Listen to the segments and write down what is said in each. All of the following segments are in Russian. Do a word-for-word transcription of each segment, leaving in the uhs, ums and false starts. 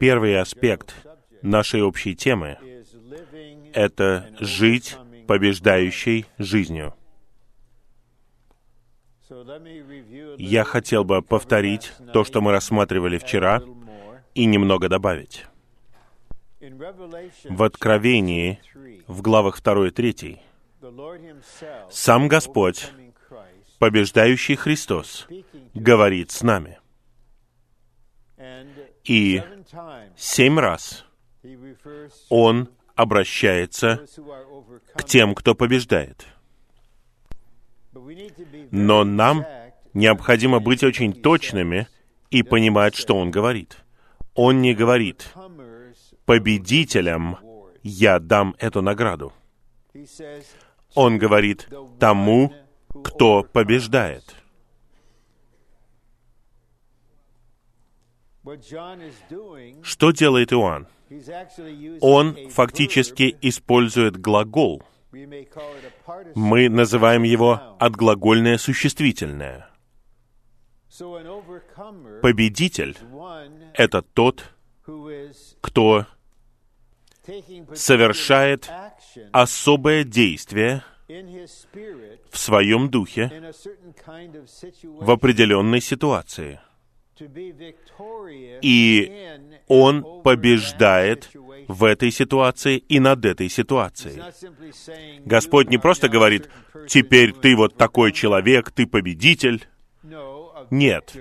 Первый аспект нашей общей темы — это жить побеждающей жизнью. Я хотел бы повторить то, что мы рассматривали вчера, и немного добавить. В Откровении, в главах два и три, сам Господь, побеждающий Христос, говорит с нами. И семь раз Он обращается к тем, кто побеждает. Но нам необходимо быть очень точными и понимать, что Он говорит. Он не говорит: победителям я дам эту награду. Он говорит: тому, кто побеждает. Что делает Иоанн? Он фактически использует глагол. Мы называем его отглагольное существительное. Победитель — это тот, кто совершает особое действие в своем духе в определенной ситуации. И он побеждает в этой ситуации и над этой ситуацией. Господь не просто говорит: «Теперь ты вот такой человек, ты победитель». Нет.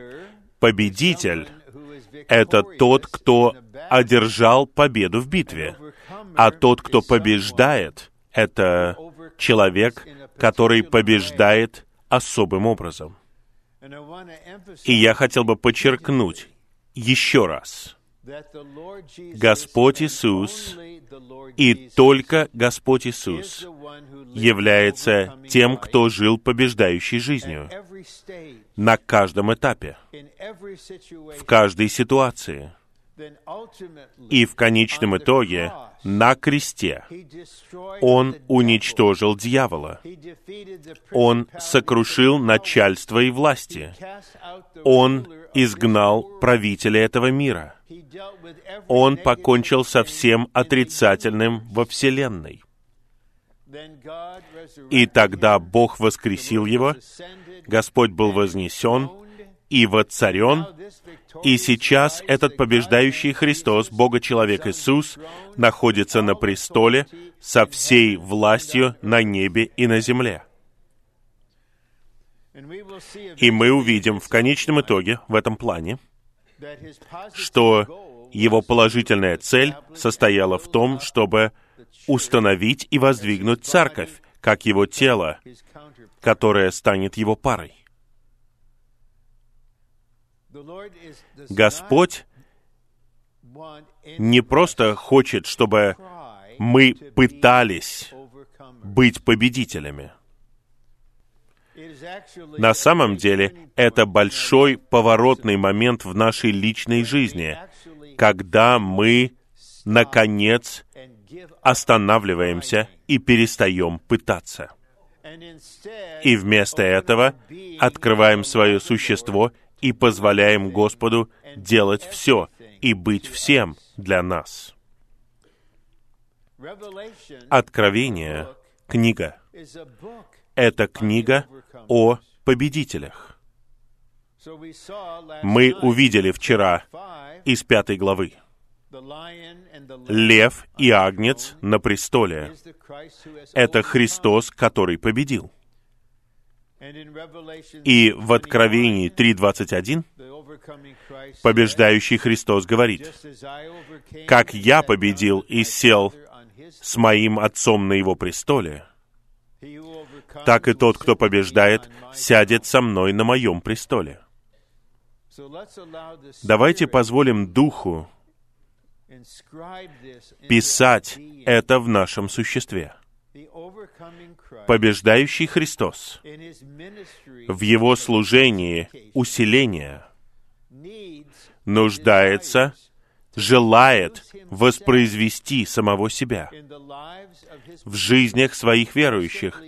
Победитель — это тот, кто одержал победу в битве. А тот, кто побеждает, — это человек, который побеждает особым образом. И я хотел бы подчеркнуть еще раз: Господь Иисус и только Господь Иисус является тем, кто жил побеждающей жизнью на каждом этапе, в каждой ситуации. И в конечном итоге, на кресте, Он уничтожил дьявола. Он сокрушил начальство и власти. Он изгнал правителя этого мира. Он покончил со всем отрицательным во Вселенной. И тогда Бог воскресил его, Господь был вознесен и воцарен, и сейчас этот побеждающий Христос, Бога-человек Иисус, находится на престоле со всей властью на небе и на земле. И мы увидим в конечном итоге, в этом плане, что его положительная цель состояла в том, чтобы установить и воздвигнуть церковь, как его тело, которое станет его парой. Господь не просто хочет, чтобы мы пытались быть победителями. На самом деле, это большой поворотный момент в нашей личной жизни, когда мы, наконец, останавливаемся и перестаем пытаться. И вместо этого открываем свое существо и позволяем Господу делать все и быть всем для нас. Откровение, книга, это книга о победителях. Мы увидели вчера из пятой главы. Лев и Агнец на престоле — это Христос, который победил. И в Откровении три двадцать один побеждающий Христос говорит: «Как я победил и сел с моим Отцом на Его престоле, так и тот, кто побеждает, сядет со мной на моем престоле». Давайте позволим Духу писать это в нашем существе. Побеждающий Христос в Его служении усиления нуждается, желает воспроизвести самого Себя в жизнях своих верующих,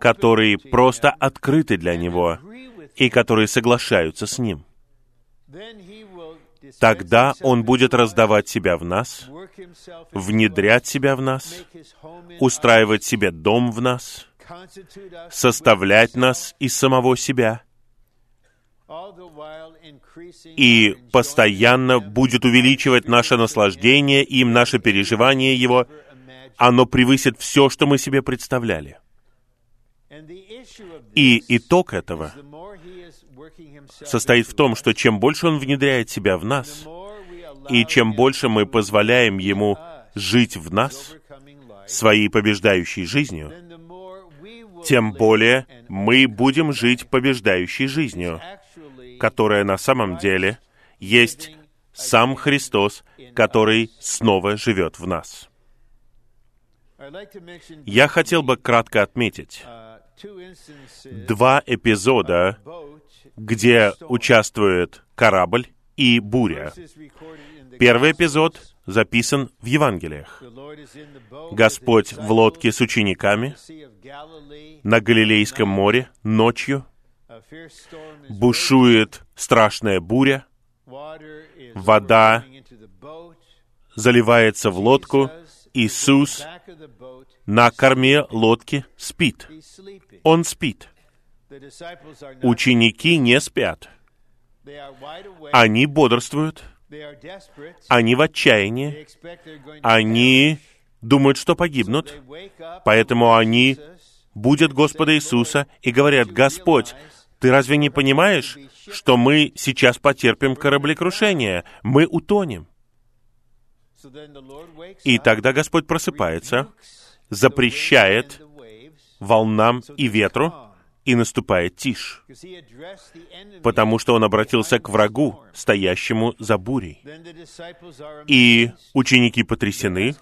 которые просто открыты для Него и которые соглашаются с Ним. Тогда Он будет раздавать себя в нас, внедрять себя в нас, устраивать себе дом в нас, составлять нас из самого себя, и постоянно будет увеличивать наше наслаждение им, наше переживание Его. Оно превысит все, что мы себе представляли. И итог этого состоит в том, что чем больше Он внедряет себя в нас, и чем больше мы позволяем Ему жить в нас, своей побеждающей жизнью, тем более мы будем жить побеждающей жизнью, которая на самом деле есть сам Христос, который снова живет в нас. Я хотел бы кратко отметить два эпизода, где участвует корабль и буря. Первый эпизод записан в Евангелиях. Господь в лодке с учениками на Галилейском море ночью. Бушует страшная буря. Вода заливается в лодку. Иисус на корме лодки спит. Он спит. Ученики не спят. Они бодрствуют. Они в отчаянии. Они думают, что погибнут. Поэтому они будят Господа Иисуса и говорят: «Господь, Ты разве не понимаешь, что мы сейчас потерпим кораблекрушение? Мы утонем». И тогда Господь просыпается, запрещает волнам и ветру, и наступает тишь, потому что Он обратился к врагу, стоящему за бурей. И ученики потрясены,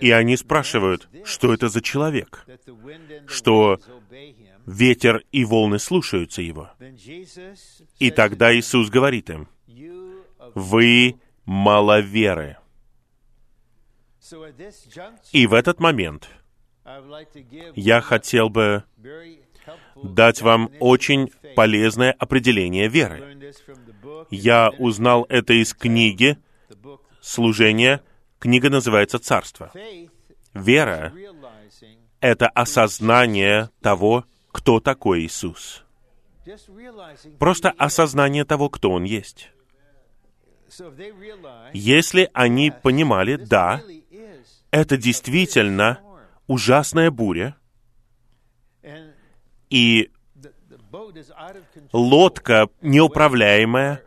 и они спрашивают, что это за человек, что ветер и волны слушаются Его. И тогда Иисус говорит им: «Вы маловеры». И в этот момент я хотел бы дать вам очень полезное определение веры. Я узнал это из книги «Служение». Книга называется «Царство». Вера — это осознание того, кто такой Иисус. Просто осознание того, кто Он есть. Если они понимали, да, это действительно ужасная буря, и лодка неуправляемая,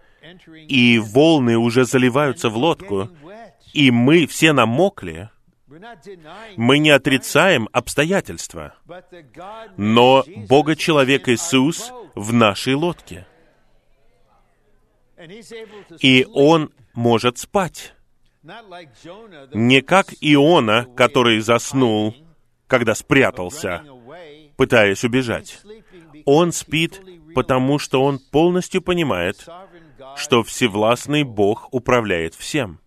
и волны уже заливаются в лодку, и мы все намокли, мы не отрицаем обстоятельства, но Бога-человек Иисус в нашей лодке. И Он может спать. Не как Иона, который заснул, когда спрятался, пытаясь убежать. Он спит, потому что он полностью понимает, что всевластный Бог управляет всем.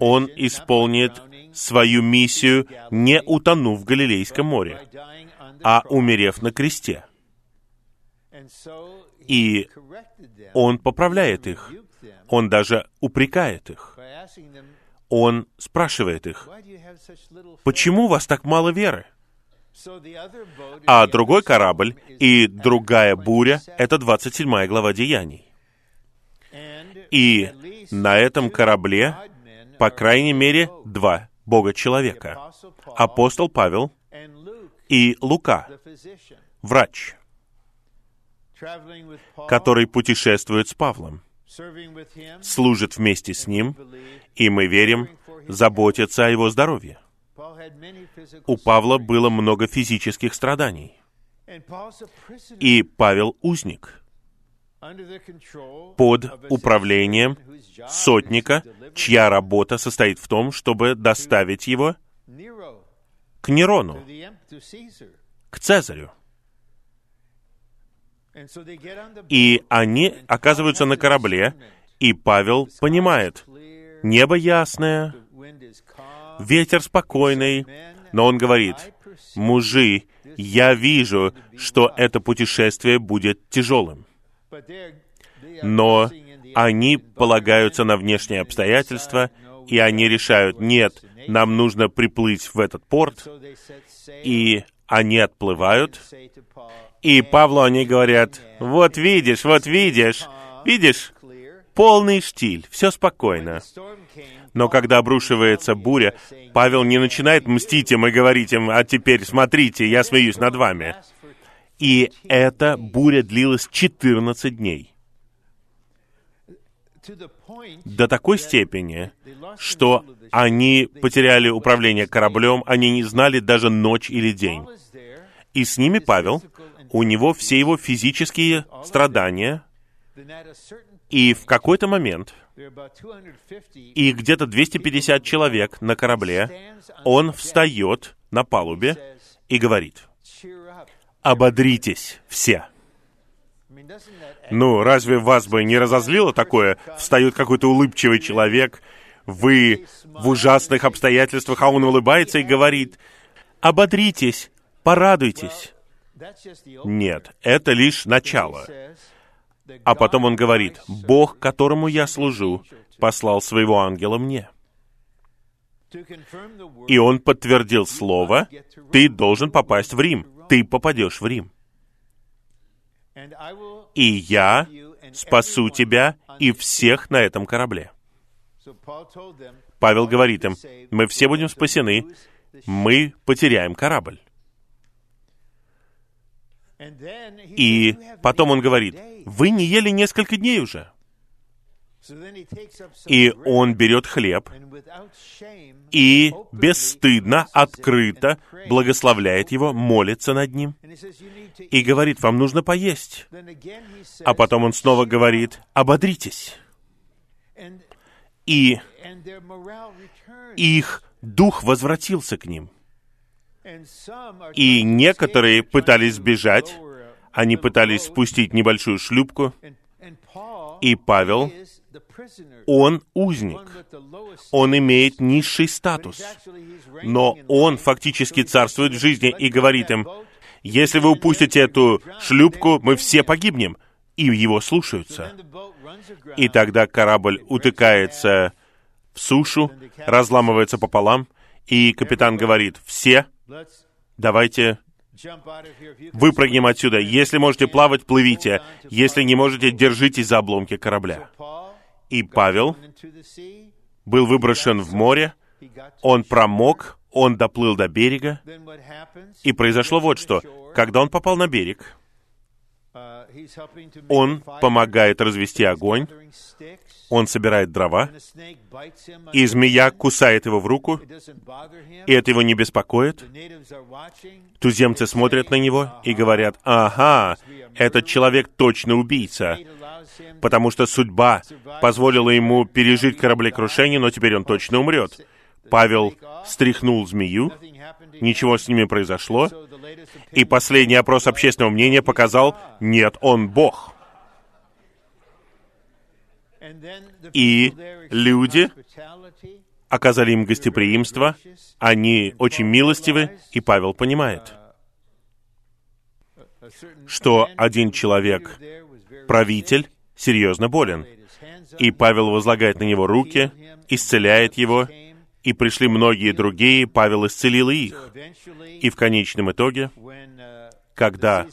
Он исполнит свою миссию, не утонув в Галилейском море, а умерев на кресте. И Он поправляет их. Он даже упрекает их. Он спрашивает их: «Почему у вас так мало веры?» А другой корабль и другая буря — это двадцать седьмая глава Деяний. И на этом корабле, по крайней мере, два Бога-человека. Апостол Павел и Лука, врач, который путешествует с Павлом, служит вместе с ним, и мы верим, заботится о его здоровье. У Павла было много физических страданий. И Павел узник под управлением сотника, чья работа состоит в том, чтобы доставить его к Нерону, к Цезарю. И они оказываются на корабле, и Павел понимает: небо ясное, ветер спокойный, но он говорит: «Мужи, я вижу, что это путешествие будет тяжелым». Но они полагаются на внешние обстоятельства, и они решают, нет, нам нужно приплыть в этот порт, и они отплывают. И Павлу они говорят, вот видишь, вот видишь, видишь, полный штиль, все спокойно. Но когда обрушивается буря, Павел не начинает мстить им и говорить им, а теперь смотрите, я смеюсь над вами. И эта буря длилась четырнадцать дней. До такой степени, что они потеряли управление кораблем, они не знали даже ночь или день. И с ними Павел, у него все его физические страдания, и в какой-то момент, и где-то двести пятьдесят человек на корабле, он встает на палубе и говорит, «Ободритесь все». Ну, разве вас бы не разозлило такое? Встает какой-то улыбчивый человек, вы в ужасных обстоятельствах, а он улыбается и говорит, «Ободритесь, порадуйтесь». Нет, это лишь начало. А потом он говорит, «Бог, которому я служу, послал своего ангела мне». И он подтвердил слово, «Ты должен попасть в Рим, ты попадешь в Рим. И я спасу тебя и всех на этом корабле». Павел говорит им, «Мы все будем спасены, мы потеряем корабль». И потом он говорит, «Вы не ели несколько дней уже». И он берет хлеб и бесстыдно, открыто благословляет его, молится над ним и говорит, «Вам нужно поесть». А потом он снова говорит, «Ободритесь». И их дух возвратился к ним. И некоторые пытались бежать, они пытались спустить небольшую шлюпку, и Павел, он узник, он имеет низший статус, но он фактически царствует в жизни и говорит им, «Если вы упустите эту шлюпку, мы все погибнем», и его слушаются. И тогда корабль утыкается в сушу, разламывается пополам, и капитан говорит, «Все, давайте выпрыгнем отсюда. Если можете плавать, плывите. Если не можете, держитесь за обломки корабля». И Павел был выброшен в море, он промок, он доплыл до берега, и произошло вот что. Когда он попал на берег, он помогает развести огонь, он собирает дрова, и змея кусает его в руку, и это его не беспокоит. Туземцы смотрят на него и говорят, «Ага, этот человек точно убийца, потому что судьба позволила ему пережить кораблекрушение, но теперь он точно умрет». Павел стряхнул змею, ничего с ними произошло, и последний опрос общественного мнения показал, нет, он Бог. И люди оказали им гостеприимство, они очень милостивы, и Павел понимает, что один человек, правитель, серьезно болен, и Павел возлагает на него руки, исцеляет его, и пришли многие другие, Павел исцелил их. И в конечном итоге, когда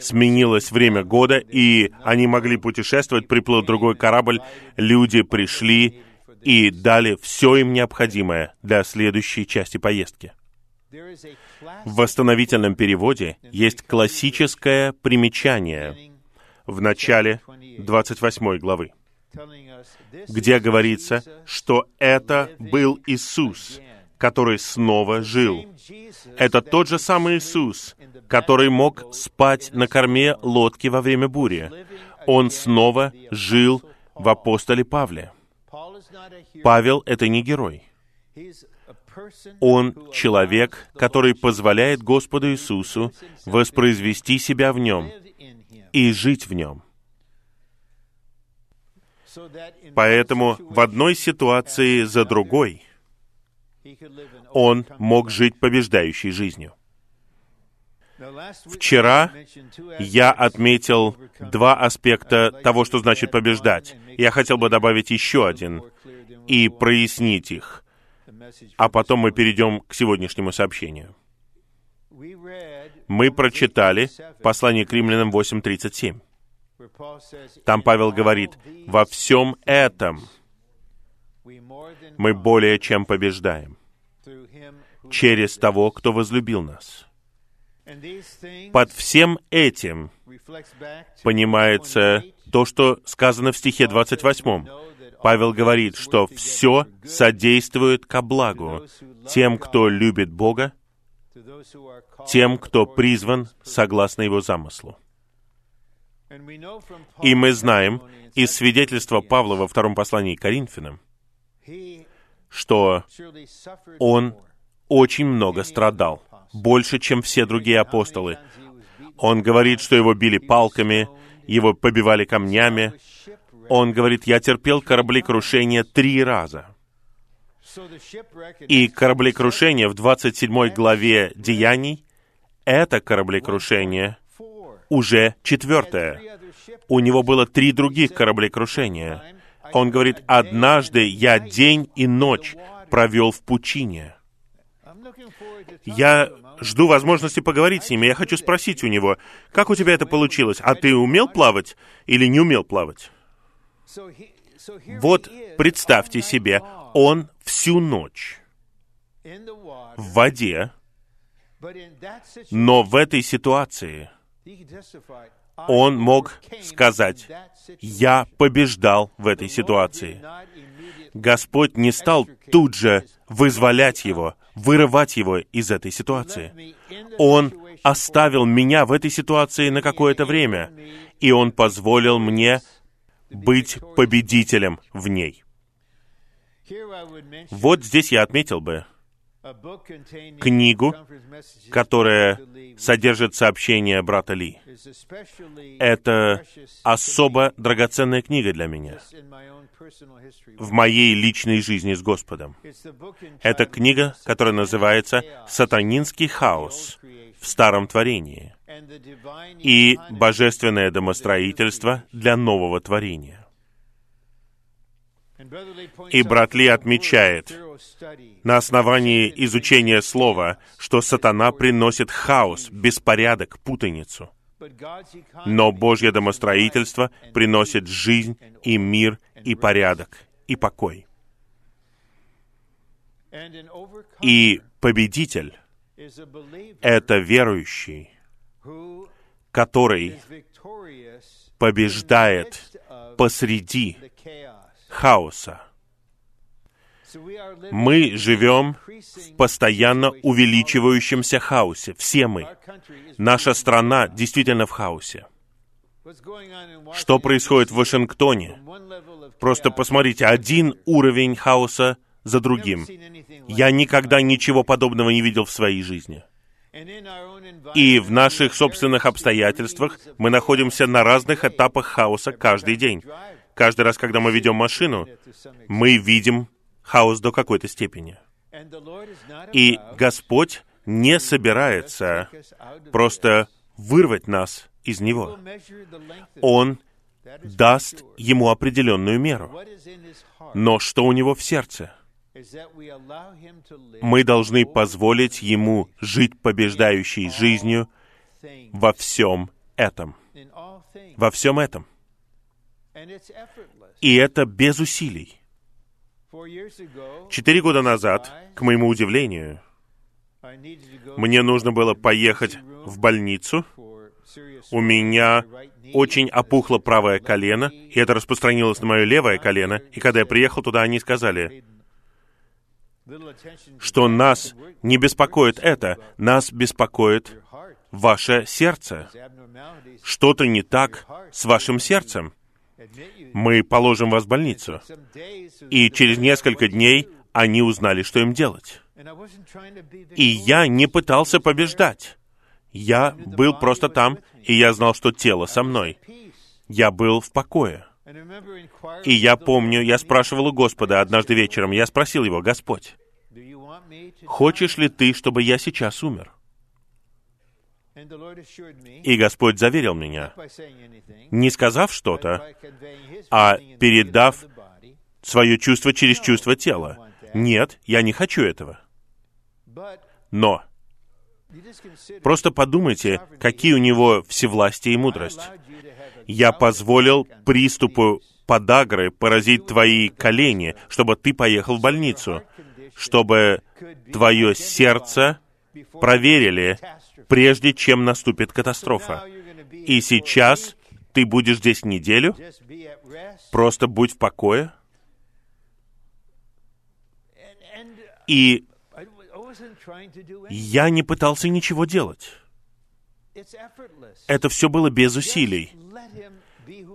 сменилось время года, и они могли путешествовать, приплыл другой корабль, люди пришли и дали все им необходимое для следующей части поездки. В восстановительном переводе есть классическое примечание в начале двадцать восьмой главы. Где говорится, что это был Иисус, который снова жил. Это тот же самый Иисус, который мог спать на корме лодки во время бури. Он снова жил в апостоле Павле. Павел — это не герой. Он человек, который позволяет Господу Иисусу воспроизвести себя в нем и жить в нем. Поэтому в одной ситуации за другой он мог жить побеждающей жизнью. Вчера я отметил два аспекта того, что значит побеждать. Я хотел бы добавить еще один и прояснить их, а потом мы перейдем к сегодняшнему сообщению. Мы прочитали послание к римлянам восемь тридцать семь. Там Павел говорит: «Во всем этом мы более чем побеждаем через того, кто возлюбил нас». Под всем этим понимается то, что сказано в стихе двадцать восьмом. Павел говорит, что все содействует ко благу тем, кто любит Бога, тем, кто призван согласно Его замыслу. И мы знаем из свидетельства Павла во втором послании к Коринфянам, что он очень много страдал, больше, чем все другие апостолы. Он говорит, что его били палками, его побивали камнями. Он говорит: «Я терпел кораблекрушение три раза». И кораблекрушение в двадцать седьмой главе Деяний — это кораблекрушение уже четвертое. У него было три других кораблекрушения. Он говорит: «Однажды я день и ночь провел в пучине». Я жду возможности поговорить с ним, и я хочу спросить у него: «Как у тебя это получилось? А ты умел плавать или не умел плавать?» Вот представьте себе, он всю ночь в воде, но в этой ситуации он мог сказать: «Я побеждал в этой ситуации». Господь не стал тут же вызволять его, вырывать его из этой ситуации. Он оставил меня в этой ситуации на какое-то время, и Он позволил мне быть победителем в ней. Вот здесь я отметил бы книгу, которая содержит сообщение брата Ли. Это особо драгоценная книга для меня в моей личной жизни с Господом. Это книга, которая называется «Сатанинский хаос в старом творении» и «Божественное домостроительство для нового творения». И брат Ли отмечает на основании изучения слова, что сатана приносит хаос, беспорядок, путаницу. Но Божье домостроительство приносит жизнь и мир, и порядок, и покой. И победитель — это верующий, который побеждает посреди хаоса. Мы живем в постоянно увеличивающемся хаосе. Все мы. Наша страна действительно в хаосе. Что происходит в Вашингтоне? Просто посмотрите, один уровень хаоса за другим. Я никогда ничего подобного не видел в своей жизни. И в наших собственных обстоятельствах мы находимся на разных этапах хаоса каждый день. Каждый раз, когда мы ведем машину, мы видим хаос до какой-то степени. И Господь не собирается просто вырвать нас из него. Он даст ему определенную меру. Но что у него в сердце? Мы должны позволить ему жить побеждающей жизнью во всем этом. Во всем этом. И это без усилий. Четыре года назад, к моему удивлению, мне нужно было поехать в больницу. У меня очень опухло правое колено, и это распространилось на мое левое колено. И когда я приехал туда, они сказали, что нас не беспокоит это, нас беспокоит ваше сердце. Что-то не так с вашим сердцем. Мы положим вас в больницу. И через несколько дней они узнали, что им делать. И я не пытался побеждать. Я был просто там, и я знал, что тело со мной. Я был в покое. И я помню, я спрашивал у Господа однажды вечером, я спросил Его: «Господь, хочешь ли Ты, чтобы я сейчас умер?» И Господь заверил меня, не сказав что-то, а передав свое чувство через чувство тела. Нет, я не хочу этого. Но просто подумайте, какие у него всевластие и мудрость. Я позволил приступу подагры поразить твои колени, чтобы ты поехал в больницу, чтобы твое сердце проверили, прежде чем наступит катастрофа. И сейчас ты будешь здесь неделю, просто будь в покое. И я не пытался ничего делать. Это все было без усилий.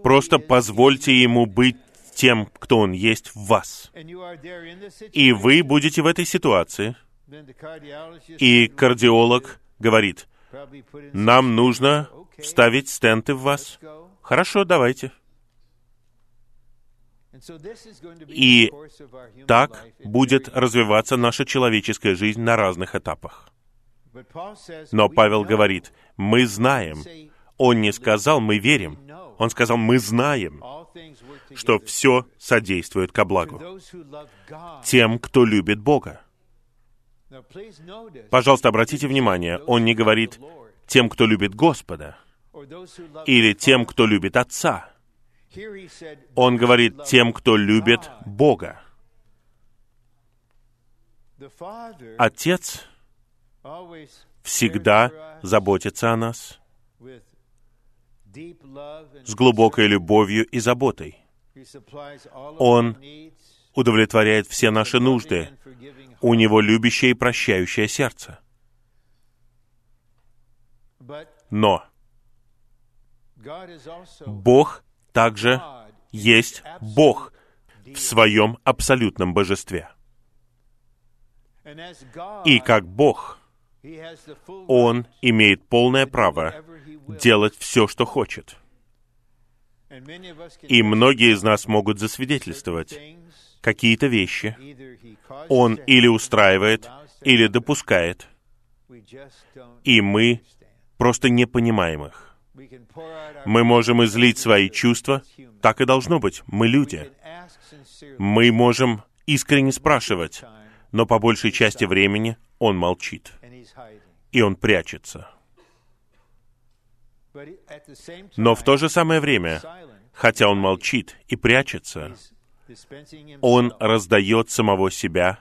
Просто позвольте ему быть тем, кто он есть в вас. И вы будете в этой ситуации. И кардиолог говорит, нам нужно вставить стенты в вас. Хорошо, давайте. И так будет развиваться наша человеческая жизнь на разных этапах. Но Павел говорит, мы знаем. Он не сказал, мы верим. Он сказал, мы знаем, что все содействует ко благу тем, кто любит Бога. Пожалуйста, обратите внимание, он не говорит «тем, кто любит Господа» или «тем, кто любит Отца». Он говорит «тем, кто любит Бога». Отец всегда заботится о нас с глубокой любовью и заботой. Он удовлетворяет все наши нужды. У него любящее и прощающее сердце. Но Бог также есть Бог в своем абсолютном божестве. И как Бог, Он имеет полное право делать все, что хочет. И многие из нас могут засвидетельствовать какие-то вещи. Он или устраивает, или допускает. И мы просто не понимаем их. Мы можем излить свои чувства. Так и должно быть. Мы люди. Мы можем искренне спрашивать, но по большей части времени он молчит. И он прячется. Но в то же самое время, хотя он молчит и прячется, он раздает самого себя,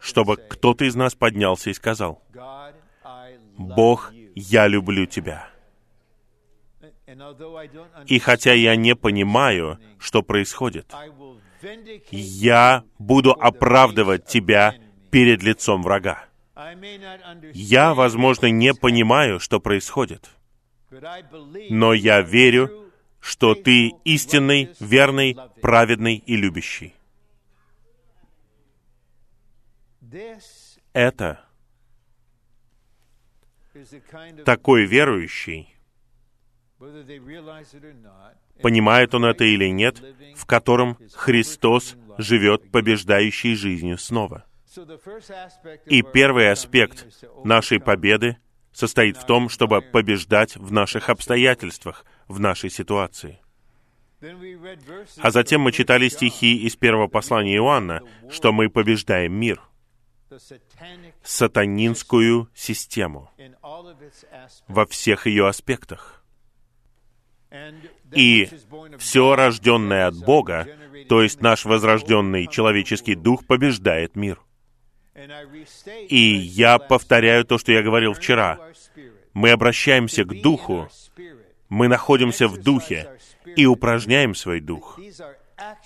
чтобы кто-то из нас поднялся и сказал, «Бог, я люблю тебя». И хотя я не понимаю, что происходит, я буду оправдывать тебя перед лицом врага. Я, возможно, не понимаю, что происходит, но я верю, что ты истинный, верный, праведный и любящий. Это такой верующий, понимает он это или нет, в котором Христос живет побеждающей жизнью снова. И первый аспект нашей победы состоит в том, чтобы побеждать в наших обстоятельствах, в нашей ситуации. А затем мы читали стихи из первого послания Иоанна, что мы побеждаем мир, сатанинскую систему во всех ее аспектах. И все, рожденное от Бога, то есть наш возрожденный человеческий дух, побеждает мир. И я повторяю то, что я говорил вчера. Мы обращаемся к Духу, мы находимся в Духе и упражняем свой Дух.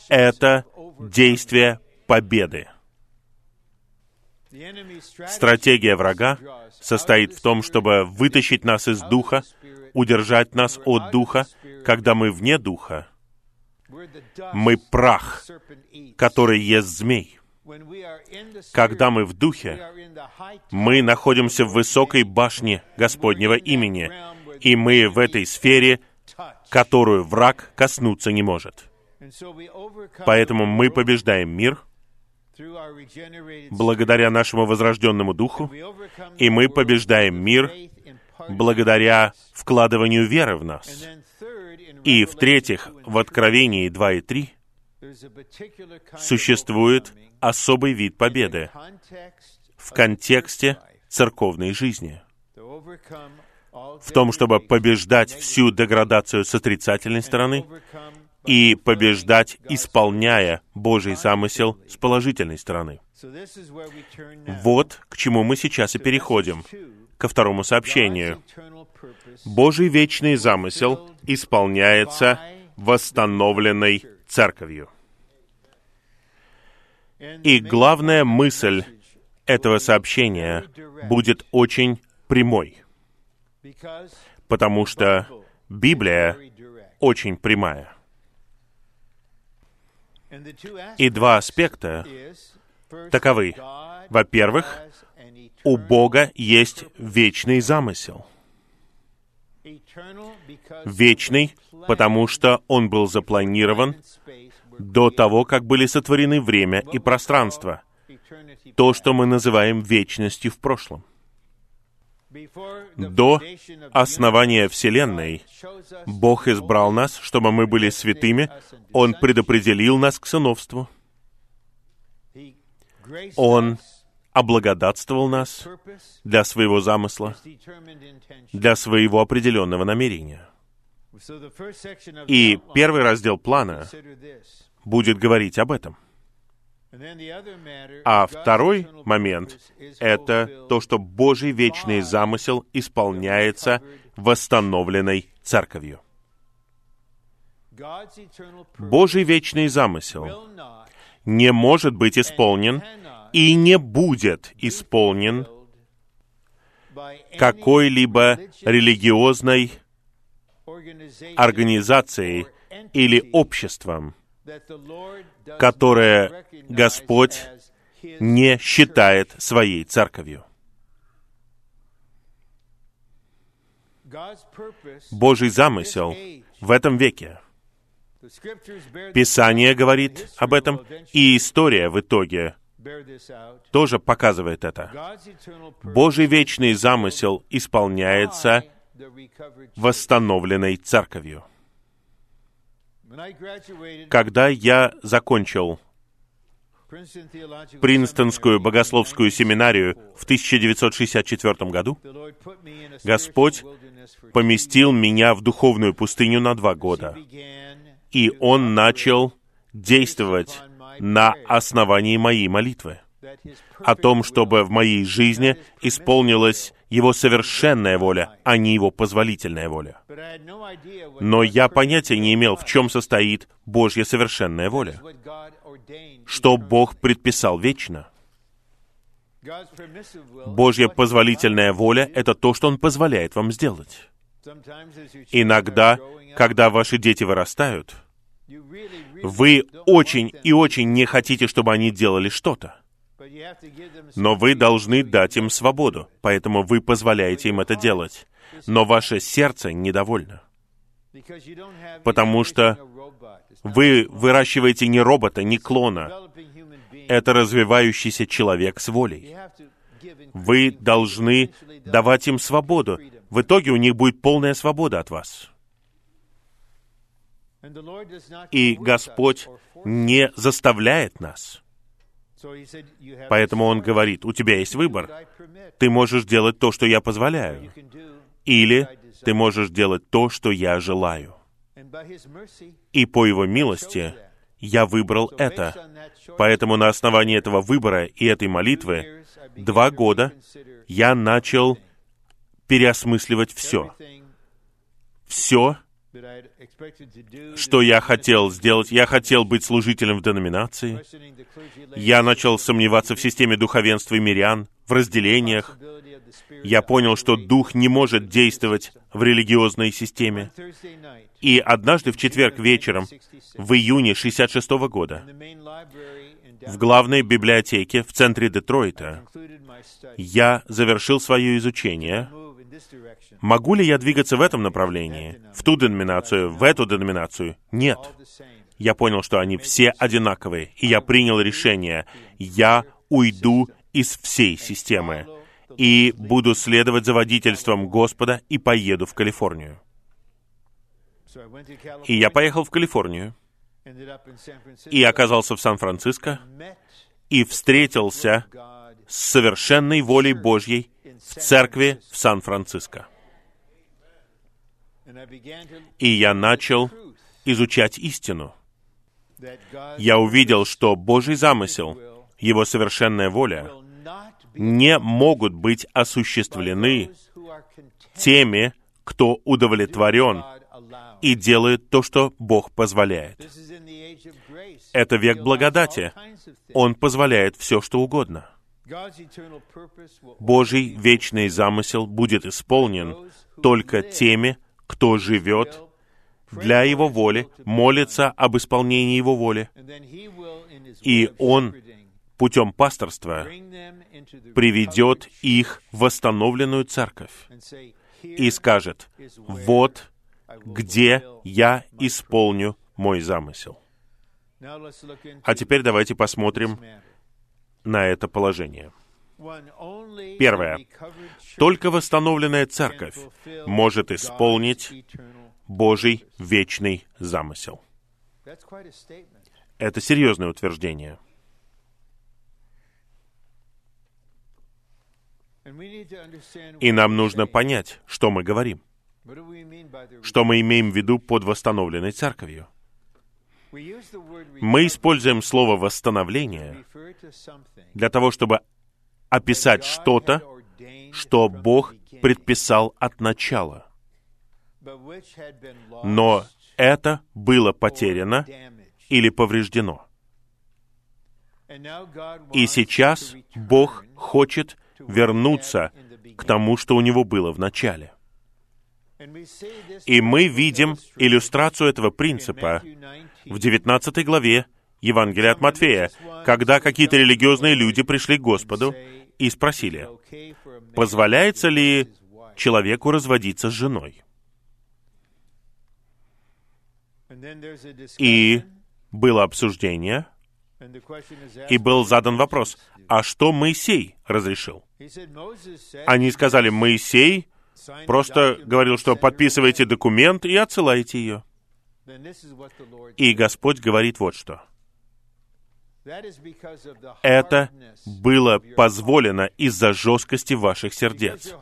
Это действие победы. Стратегия врага состоит в том, чтобы вытащить нас из Духа, удержать нас от Духа, когда мы вне Духа. Мы прах, который ест змей. Когда мы в Духе, мы находимся в высокой башне Господнего имени, и мы в этой сфере, которую враг коснуться не может. Поэтому мы побеждаем мир благодаря нашему возрожденному духу, и мы побеждаем мир благодаря вкладыванию веры в нас. И, в-третьих, в Откровении два и три существует особый вид победы в контексте церковной жизни, в том, чтобы побеждать всю деградацию с отрицательной стороны и побеждать, исполняя Божий замысел с положительной стороны. Вот к чему мы сейчас и переходим, ко второму сообщению. Божий вечный замысел исполняется восстановленной церковью. И главная мысль этого сообщения будет очень прямой, потому что Библия очень прямая. И два аспекта таковы. Во-первых, у Бога есть вечный замысел. Вечный, потому что он был запланирован до того, как были сотворены время и пространство, то, что мы называем вечностью в прошлом. До основания Вселенной Бог избрал нас, чтобы мы были святыми. Он предопределил нас к сыновству. Он облагодатствовал нас для своего замысла, для своего определенного намерения. И первый раздел плана будет говорить об этом. А второй момент — это то, что Божий вечный замысел исполняется восстановленной церковью. Божий вечный замысел не может быть исполнен и не будет исполнен какой-либо религиозной организацией или обществом, которое Господь не считает своей церковью. Божий замысел в этом веке. Писание говорит об этом, и история в итоге тоже показывает это. Божий вечный замысел исполняется восстановленной церковью. Когда я закончил Принстонскую богословскую семинарию в тысяча девятьсот шестьдесят четвёртом году, Господь поместил меня в духовную пустыню на два года, и Он начал действовать на основании моей молитвы о том, чтобы в моей жизни исполнилась Его совершенная воля, а не Его позволительная воля. Но я понятия не имел, в чем состоит Божья совершенная воля, что Бог предписал вечно. Божья позволительная воля — это то, что Он позволяет вам сделать. Иногда, когда ваши дети вырастают, вы очень и очень не хотите, чтобы они делали что-то. Но вы должны дать им свободу, поэтому вы позволяете им это делать. Но ваше сердце недовольно, потому что вы выращиваете не робота, не клона. Это развивающийся человек с волей. Вы должны давать им свободу. В итоге у них будет полная свобода от вас. И Господь не заставляет нас. Поэтому Он говорит: у тебя есть выбор. Ты можешь делать то, что я позволяю, или ты можешь делать то, что я желаю. И по Его милости я выбрал это. Поэтому на основании этого выбора и этой молитвы два года я начал переосмысливать все. Все, что я хотел сделать. Я хотел быть служителем в деноминации. Я начал сомневаться в системе духовенства и мирян, в разделениях. Я понял, что Дух не может действовать в религиозной системе. И однажды в четверг вечером, в июне шестьдесят шестого года, в главной библиотеке в центре Детройта, я завершил свое изучение. Могу ли я двигаться в этом направлении, в ту деноминацию, в эту деноминацию? Нет. я понял, что они все одинаковые, и я принял решение, я уйду из всей системы и буду следовать за водительством Господа и поеду в Калифорнию. И я поехал в Калифорнию, и оказался в Сан-Франциско, и встретился с совершенной волей Божьей в церкви в Сан-Франциско. И я начал изучать истину. Я увидел, что Божий замысел, Его совершенная воля, не могут быть осуществлены теми, кто удовлетворен и делает то, что Бог позволяет. Это век благодати. Он позволяет все, что угодно. Божий вечный замысел будет исполнен только теми, кто живет для Его воли, молится об исполнении Его воли, и Он путем пасторства приведет их в восстановленную церковь и скажет: «Вот где я исполню мой замысел». А теперь давайте посмотрим на это положение. Первое. Только восстановленная церковь может исполнить Божий вечный замысел. Это серьезное утверждение. И нам нужно понять, что мы говорим. Что мы имеем в виду под восстановленной церковью? Мы используем слово «восстановление» для того, чтобы описать что-то, что Бог предписал от начала, но это было потеряно или повреждено. И сейчас Бог хочет вернуться к тому, что у Него было в начале. И мы видим иллюстрацию этого принципа в девятнадцатой главе Евангелия от Матфея, когда какие-то религиозные люди пришли к Господу и спросили: «Позволяется ли человеку разводиться с женой?» И было обсуждение, и был задан вопрос: «А что Моисей разрешил?» Они сказали: «Моисей просто говорил, что подписываете документ и отсылаете ее». И Господь говорит вот что: «Это было позволено из-за жесткости ваших сердец.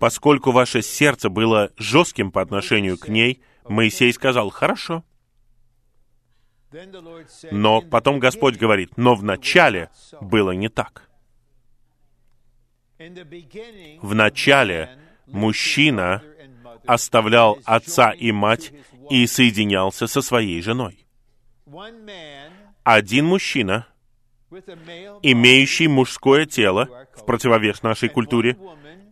Поскольку ваше сердце было жестким по отношению к ней, Моисей сказал: хорошо». Но потом Господь говорит: но вначале было не так. Вначале мужчина оставлял отца и мать и соединялся со своей женой. Один мужчина, имеющий мужское тело, в противовес нашей культуре,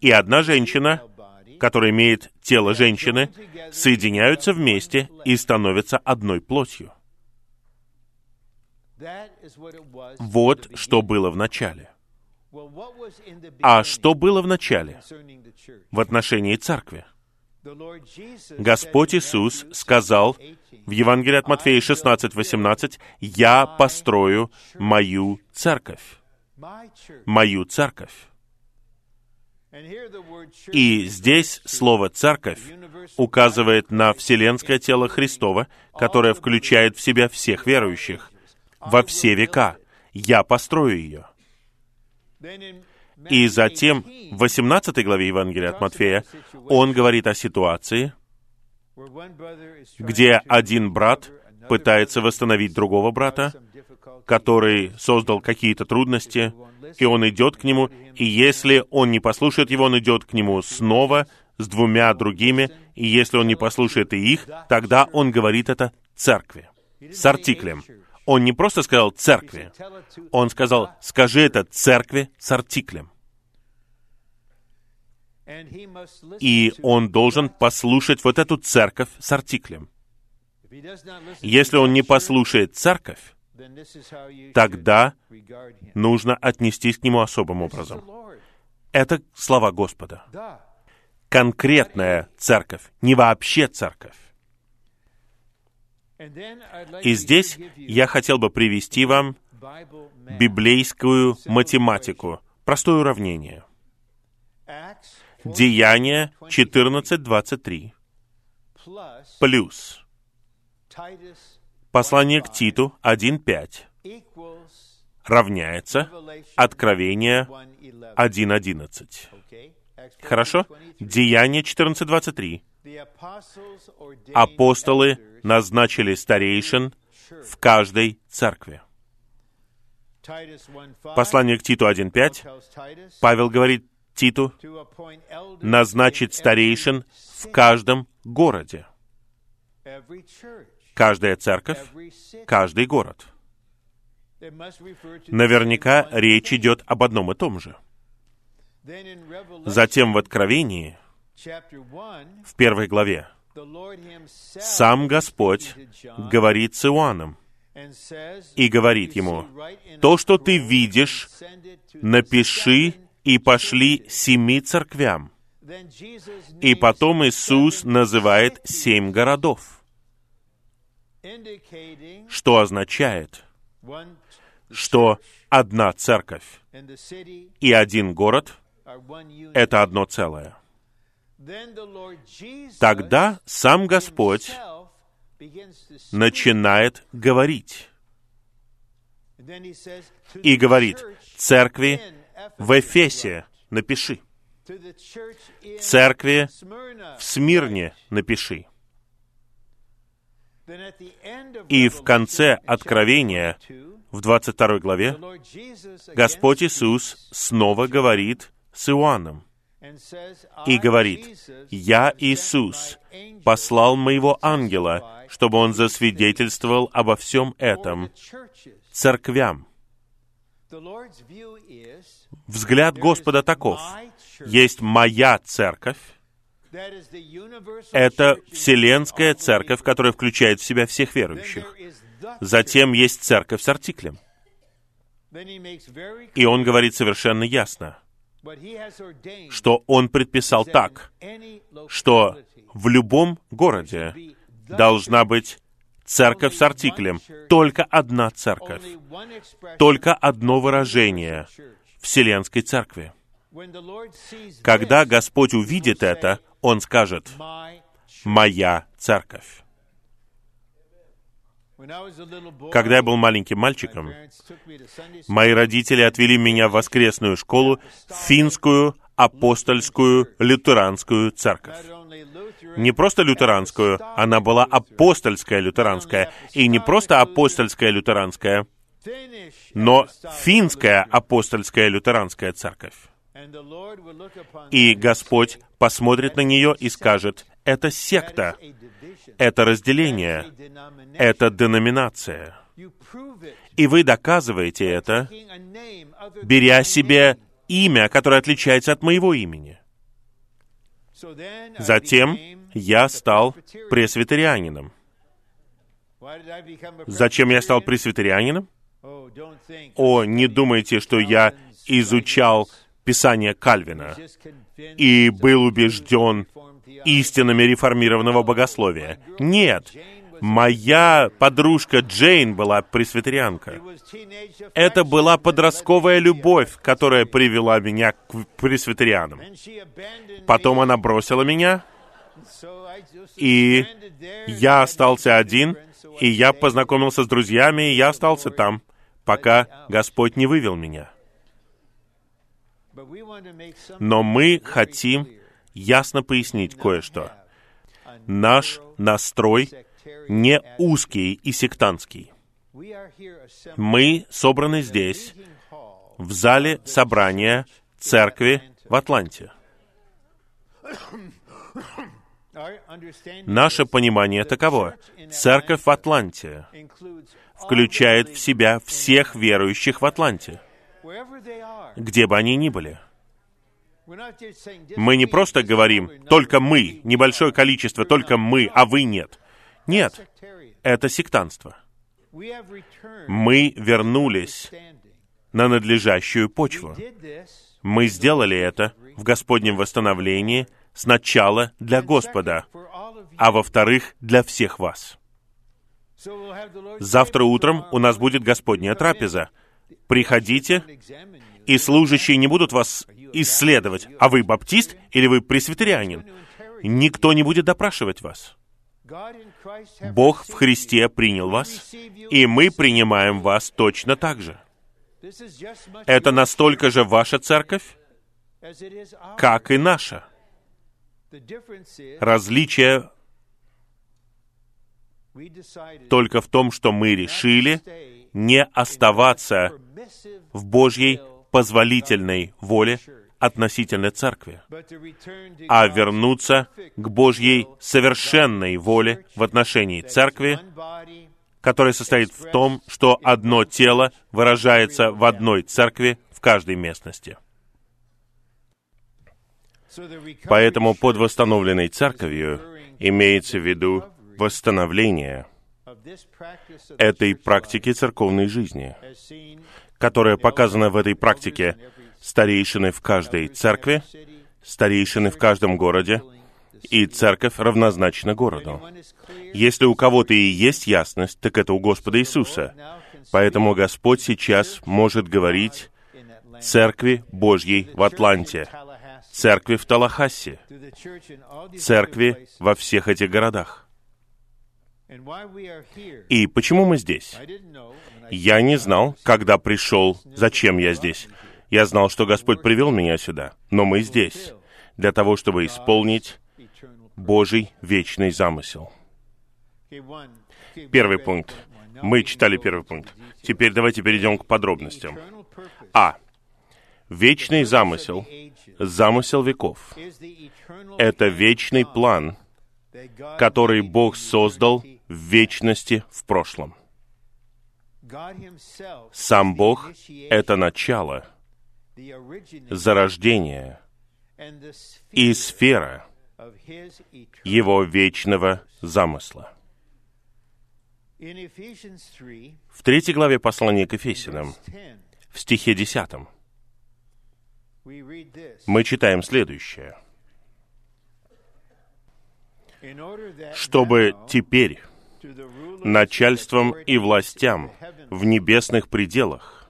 и одна женщина, которая имеет тело женщины, соединяются вместе и становятся одной плотью. Вот что было в начале. А что было в начале в отношении церкви? Господь Иисус сказал в Евангелии от Матфея шестнадцать восемнадцать: «Я построю мою церковь». Мою церковь. И здесь слово «церковь» указывает на вселенское тело Христова, которое включает в себя всех верующих во все века. «Я построю ее». И затем, в восемнадцатой главе Евангелия от Матфея, он говорит о ситуации, где один брат пытается восстановить другого брата, который создал какие-то трудности, и он идет к нему, и если он не послушает его, он идет к нему снова с двумя другими, и если он не послушает и их, тогда он говорит это церкви, с артиклем. Он не просто сказал «церкви», он сказал «скажи это церкви с артиклем». И он должен послушать вот эту церковь с артиклем. Если он не послушает церковь, тогда нужно отнестись к нему особым образом. Это слова Господа. Конкретная церковь, не вообще церковь. И здесь я хотел бы привести вам библейскую математику, простое уравнение. Деяния четырнадцать двадцать три плюс Послание к Титу один пять равняется Откровение один одиннадцать. Хорошо? Деяния четырнадцать двадцать три. Апостолы назначили старейшин в каждой церкви. Послание к Титу один пять. Павел говорит Титу назначить старейшин в каждом городе. Каждая церковь, каждый город. Наверняка речь идет об одном и том же. Затем в Откровении, в первой главе, сам Господь говорит с Иоанном и говорит ему: «То, что ты видишь, напиши и пошли семи церквям». И потом Иисус называет семь городов, что означает, что одна церковь и один город — это одно целое. Тогда сам Господь начинает говорить и говорит: «Церкви в Эфесе напиши, церкви в Смирне напиши». И в конце Откровения, в двадцать второй главе, Господь Иисус снова говорит с Иоанном и говорит: «Я, Иисус, послал моего ангела, чтобы он засвидетельствовал обо всем этом церквям». Взгляд Господа таков: есть моя церковь, это вселенская церковь, которая включает в себя всех верующих. Затем есть церковь с артиклем. И он говорит совершенно ясно, что он предписал так, что в любом городе должна быть церковь с артиклем, только одна церковь, только одно выражение вселенской церкви. Когда Господь увидит это, Он скажет: «Моя церковь». Когда я был маленьким мальчиком, мои родители отвели меня в воскресную школу, в финскую апостольскую лютеранскую церковь. Не просто лютеранскую, она была апостольская лютеранская, и не просто апостольская лютеранская, но финская апостольская лютеранская церковь. И Господь посмотрит на нее и скажет: «Это секта, это разделение, это деноминация». И вы доказываете это, беря себе имя, которое отличается от моего имени. Затем я стал пресвитерианином. Зачем я стал пресвитерианином? О, не думайте, что я изучал Писание Кальвина и был убежден истинами реформированного богословия. Нет, моя подружка Джейн была пресвитерианка. Это была подростковая любовь, которая привела меня к пресвитерианам. Потом она бросила меня, и я остался один, и я познакомился с друзьями, и я остался там, пока Господь не вывел меня. Но мы хотим ясно пояснить кое-что. Наш настрой не узкий и сектантский. Мы собраны здесь, в зале собрания церкви в Атланте. Наше понимание таково: церковь в Атланте включает в себя всех верующих в Атланте, где бы они ни были. Мы не просто говорим «только мы», небольшое количество, «только мы», а вы нет. Нет, это сектантство. Мы вернулись на надлежащую почву. Мы сделали это в Господнем восстановлении сначала для Господа, а во-вторых, для всех вас. Завтра утром у нас будет Господняя трапеза. Приходите, и служащие не будут вас исследовать. А вы баптист или вы пресвитерианин? Никто не будет допрашивать вас. Бог в Христе принял вас, и мы принимаем вас точно так же. Это настолько же ваша церковь, как и наша. Различие только в том, что мы решили не оставаться в Божьей позволительной воле относительно церкви, а вернуться к Божьей совершенной воле в отношении церкви, которая состоит в том, что одно тело выражается в одной церкви в каждой местности. Поэтому под восстановленной церковью имеется в виду восстановление этой практики церковной жизни, которая показана в этой практике: старейшины в каждой церкви, старейшины в каждом городе, и церковь равнозначна городу. Если у кого-то и есть ясность, так это у Господа Иисуса. Поэтому Господь сейчас может говорить церкви Божьей в Атланте, церкви в Таллахассе, церкви во всех этих городах. И почему мы здесь? Я не знал, когда пришел, зачем я здесь. Я знал, что Господь привел меня сюда, но мы здесь для того, чтобы исполнить Божий вечный замысел. Первый пункт. Мы читали первый пункт. Теперь давайте перейдем к подробностям. А. Вечный замысел, замысел веков, это вечный план, который Бог создал в вечности в прошлом. Сам Бог — это начало, зарождение и сфера Его вечного замысла. В третьей главе послания к Ефесянам, в стихе десятом, мы читаем следующее: «Чтобы теперь начальством и властям в небесных пределах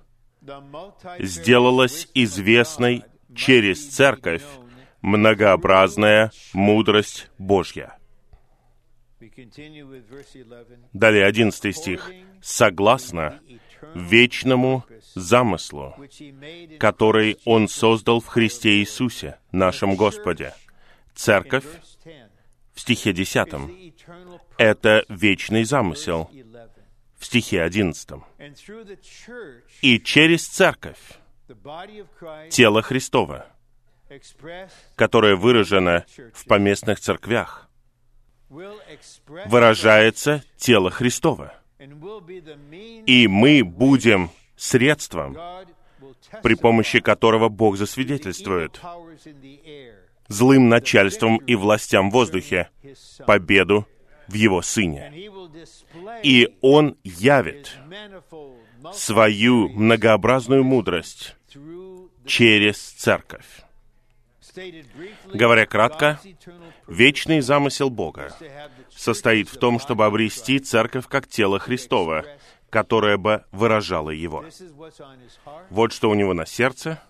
сделалась известной через церковь многообразная мудрость Божья». Далее одиннадцатый стих. «Согласно вечному замыслу, который Он создал в Христе Иисусе, нашем Господе». Церковь в стихе десятом. Это вечный замысел в стихе одиннадцатом. «И через церковь, тело Христова, которое выражено в поместных церквях, выражается тело Христово. И мы будем средством, при помощи которого Бог засвидетельствует злым начальством и властям в воздухе победу в Его Сыне. И Он явит свою многообразную мудрость через церковь». Говоря кратко, вечный замысел Бога состоит в том, чтобы обрести церковь как тело Христово, которое бы выражало Его. Вот что у Него на сердце,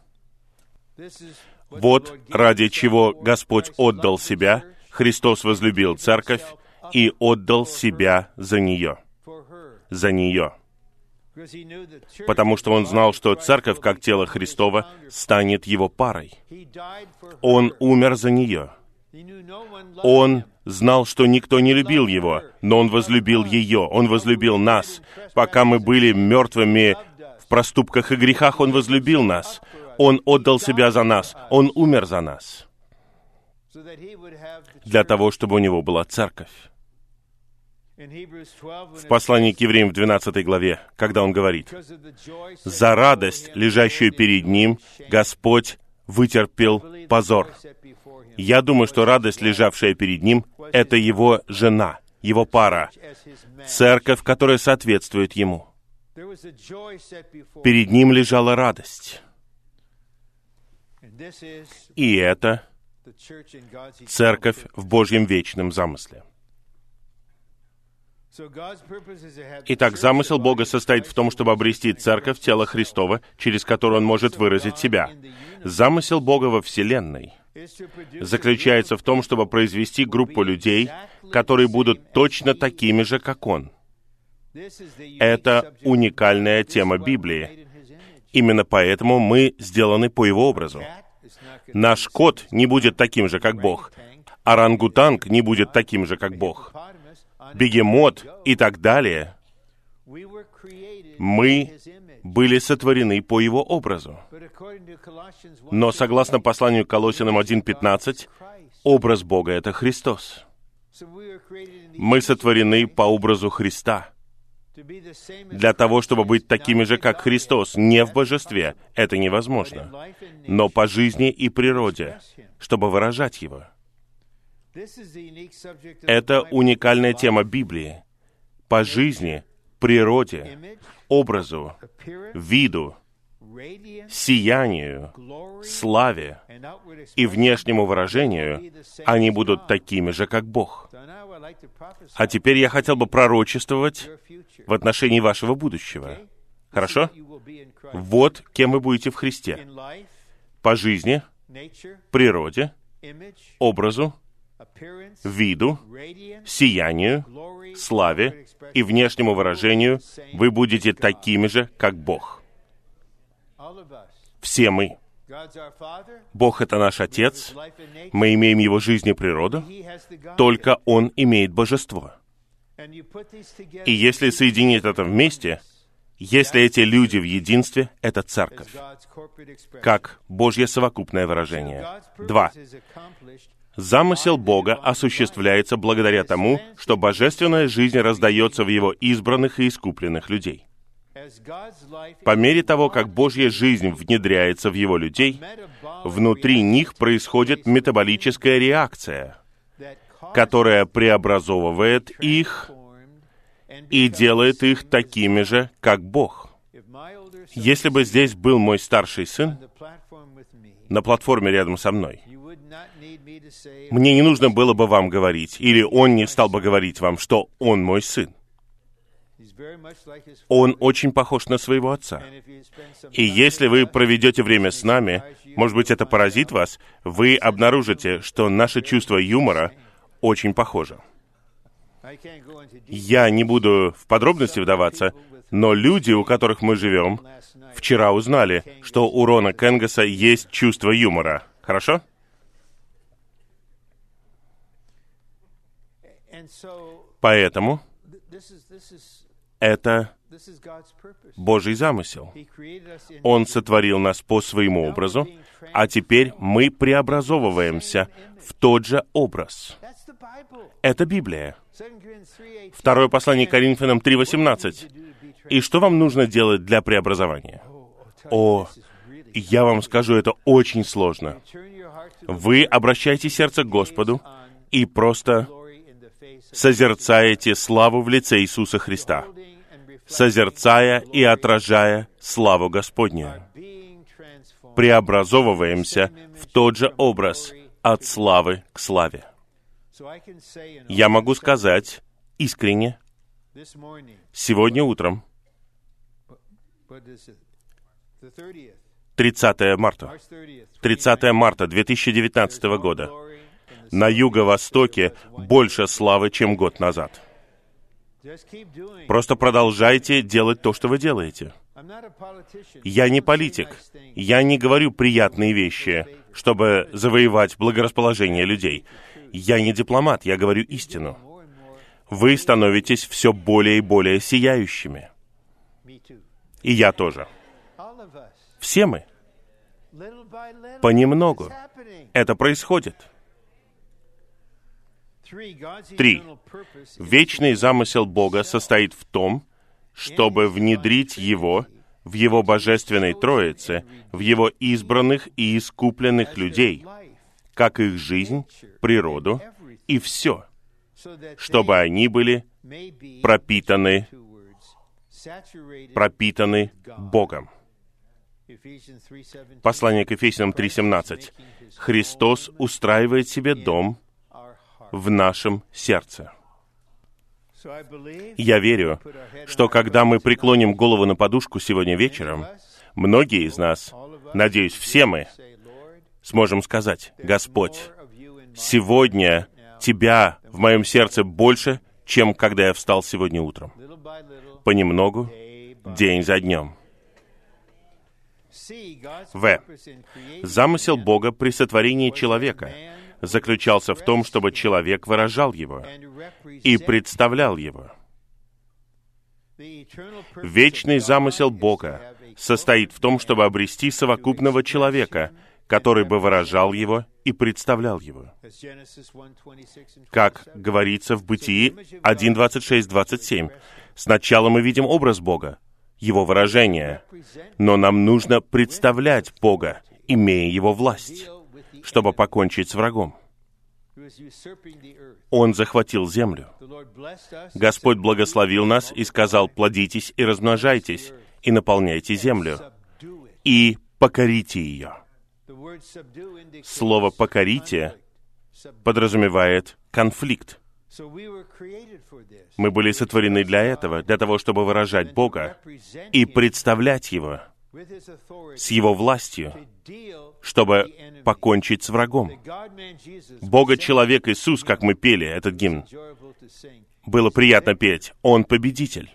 вот ради чего Господь отдал Себя, Христос возлюбил церковь и отдал Себя за нее, за нее. Потому что Он знал, что церковь, как тело Христова, станет Его парой. Он умер за нее. Он знал, что никто не любил Его, но Он возлюбил ее, Он возлюбил нас. Пока мы были мертвыми в проступках и грехах, Он возлюбил нас. Он отдал Себя за нас. Он умер за нас. Для того, чтобы у Него была церковь. В послании к Евреям в двенадцатой главе, когда он говорит: «За радость, лежащую перед Ним, Господь вытерпел позор». Я думаю, что радость, лежавшая перед Ним, это Его жена, Его пара, церковь, которая соответствует Ему. Перед Ним лежала радость. И это церковь в Божьем вечном замысле. Итак, замысел Бога состоит в том, чтобы обрести церковь, тело Христова, через которое Он может выразить себя. Замысел Бога во Вселенной заключается в том, чтобы произвести группу людей, которые будут точно такими же, как Он. Это уникальная тема Библии. Именно поэтому мы сделаны по Его образу. Наш кот не будет таким же, как Бог. Орангутанг не будет таким же, как Бог. Бегемот и так далее. Мы были сотворены по Его образу. Но согласно посланию к Колоссянам один пятнадцать, образ Бога — это Христос. Мы сотворены по образу Христа. Для того, чтобы быть такими же, как Христос, не в божестве, это невозможно, но по жизни и природе, чтобы выражать Его. Это уникальная тема Библии. По жизни, природе, образу, виду, сиянию, славе и внешнему выражению они будут такими же, как Бог. А теперь я хотел бы пророчествовать в отношении вашего будущего. Хорошо? Вот кем вы будете в Христе. По жизни, природе, образу, виду, сиянию, славе и внешнему выражению вы будете такими же, как Бог. Все мы. Бог — это наш Отец, мы имеем Его жизнь и природу, только Он имеет божество. И если соединить это вместе, если эти люди в единстве, это церковь, как Божье совокупное выражение. Два. Замысел Бога осуществляется благодаря тому, что божественная жизнь раздается в Его избранных и искупленных людей. По мере того, как Божья жизнь внедряется в Его людей, внутри них происходит метаболическая реакция, которая преобразовывает их и делает их такими же, как Бог. Если бы здесь был мой старший сын на платформе рядом со мной, мне не нужно было бы вам говорить, или он не стал бы говорить вам, что он мой сын. Он очень похож на своего отца. И если вы проведете время с нами, может быть, это поразит вас, вы обнаружите, что наше чувство юмора очень похоже. Я не буду в подробности вдаваться, но люди, у которых мы живем, вчера узнали, что у Рона Кенгаса есть чувство юмора. Хорошо? Поэтому это Божий замысел. Он сотворил нас по своему образу, а теперь мы преобразовываемся в тот же образ. Это Библия. Второе послание к Коринфянам три восемнадцать. И что вам нужно делать для преобразования? О, я вам скажу, это очень сложно. Вы обращаете сердце к Господу и просто созерцаете славу в лице Иисуса Христа, созерцая и отражая славу Господню. Преобразовываемся в тот же образ от славы к славе. Я могу сказать искренне, сегодня утром, тридцатого марта, тридцатого марта две тысячи девятнадцатого года, на юго-востоке больше славы, чем год назад. Просто продолжайте делать то, что вы делаете. Я не политик. Я не говорю приятные вещи, чтобы завоевать благорасположение людей. Я не дипломат, я говорю истину. Вы становитесь все более и более сияющими. И я тоже. Все мы. Понемногу. Это происходит. Три. Вечный замысел Бога состоит в том, чтобы внедрить Его в Его Божественной Троице, в Его избранных и искупленных людей, как их жизнь, природу и все, чтобы они были пропитаны, пропитаны Богом. Послание к Ефесянам три семнадцать. Христос устраивает себе дом в нашем сердце. И я верю, что когда мы преклоним голову на подушку сегодня вечером, многие из нас, надеюсь, все мы, сможем сказать: «Господь, сегодня Тебя в моем сердце больше, чем когда я встал сегодня утром». Понемногу, день за днем. В. Замысел Бога при сотворении человека заключался в том, чтобы человек выражал его и представлял его. Вечный замысел Бога состоит в том, чтобы обрести совокупного человека, который бы выражал его и представлял его. Как говорится в Бытии один двадцать шесть двадцать семь, сначала мы видим образ Бога, Его выражение, но нам нужно представлять Бога, имея Его власть, чтобы покончить с врагом. Он захватил землю. Господь благословил нас и сказал: «Плодитесь и размножайтесь, и наполняйте землю, и покорите ее». Слово «покорите» подразумевает конфликт. Мы были сотворены для этого, для того, чтобы выражать Бога и представлять Его с Его властью, чтобы покончить с врагом. Бога-человек Иисус, как мы пели этот гимн, было приятно петь. Он победитель.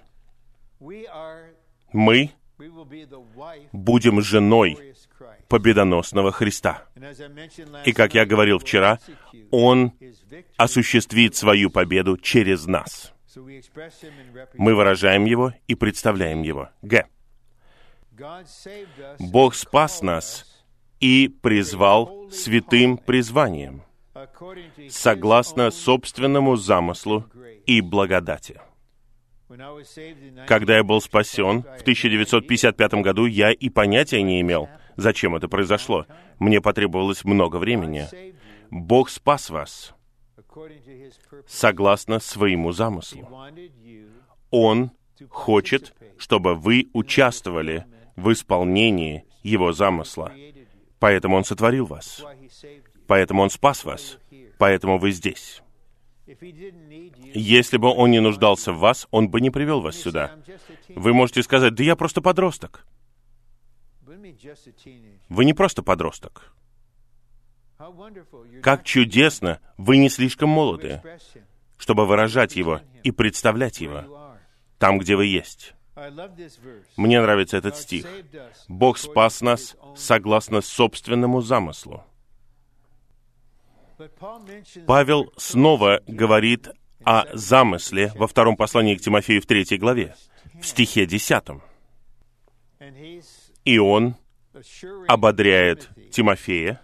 Мы будем женой победоносного Христа. И, как я говорил вчера, Он осуществит свою победу через нас. Мы выражаем Его и представляем Его. Г. Бог спас нас и призвал святым призванием, согласно собственному замыслу и благодати. Когда я был спасен в тысяча девятьсот пятьдесят пятом году, я и понятия не имел, зачем это произошло. Мне потребовалось много времени. Бог спас вас согласно своему замыслу. Он хочет, чтобы вы участвовали в исполнении Его замысла. Поэтому Он сотворил вас. Поэтому Он спас вас. Поэтому вы здесь. Если бы Он не нуждался в вас, Он бы не привел вас сюда. Вы можете сказать: «Да я просто подросток». Вы не просто подросток. Как чудесно, вы не слишком молоды, чтобы выражать Его и представлять Его там, где вы есть. Мне нравится этот стих. «Бог спас нас согласно собственному замыслу». Павел снова говорит о замысле во втором послании к Тимофею в третьей главе, в стихе десятом. И он ободряет Тимофея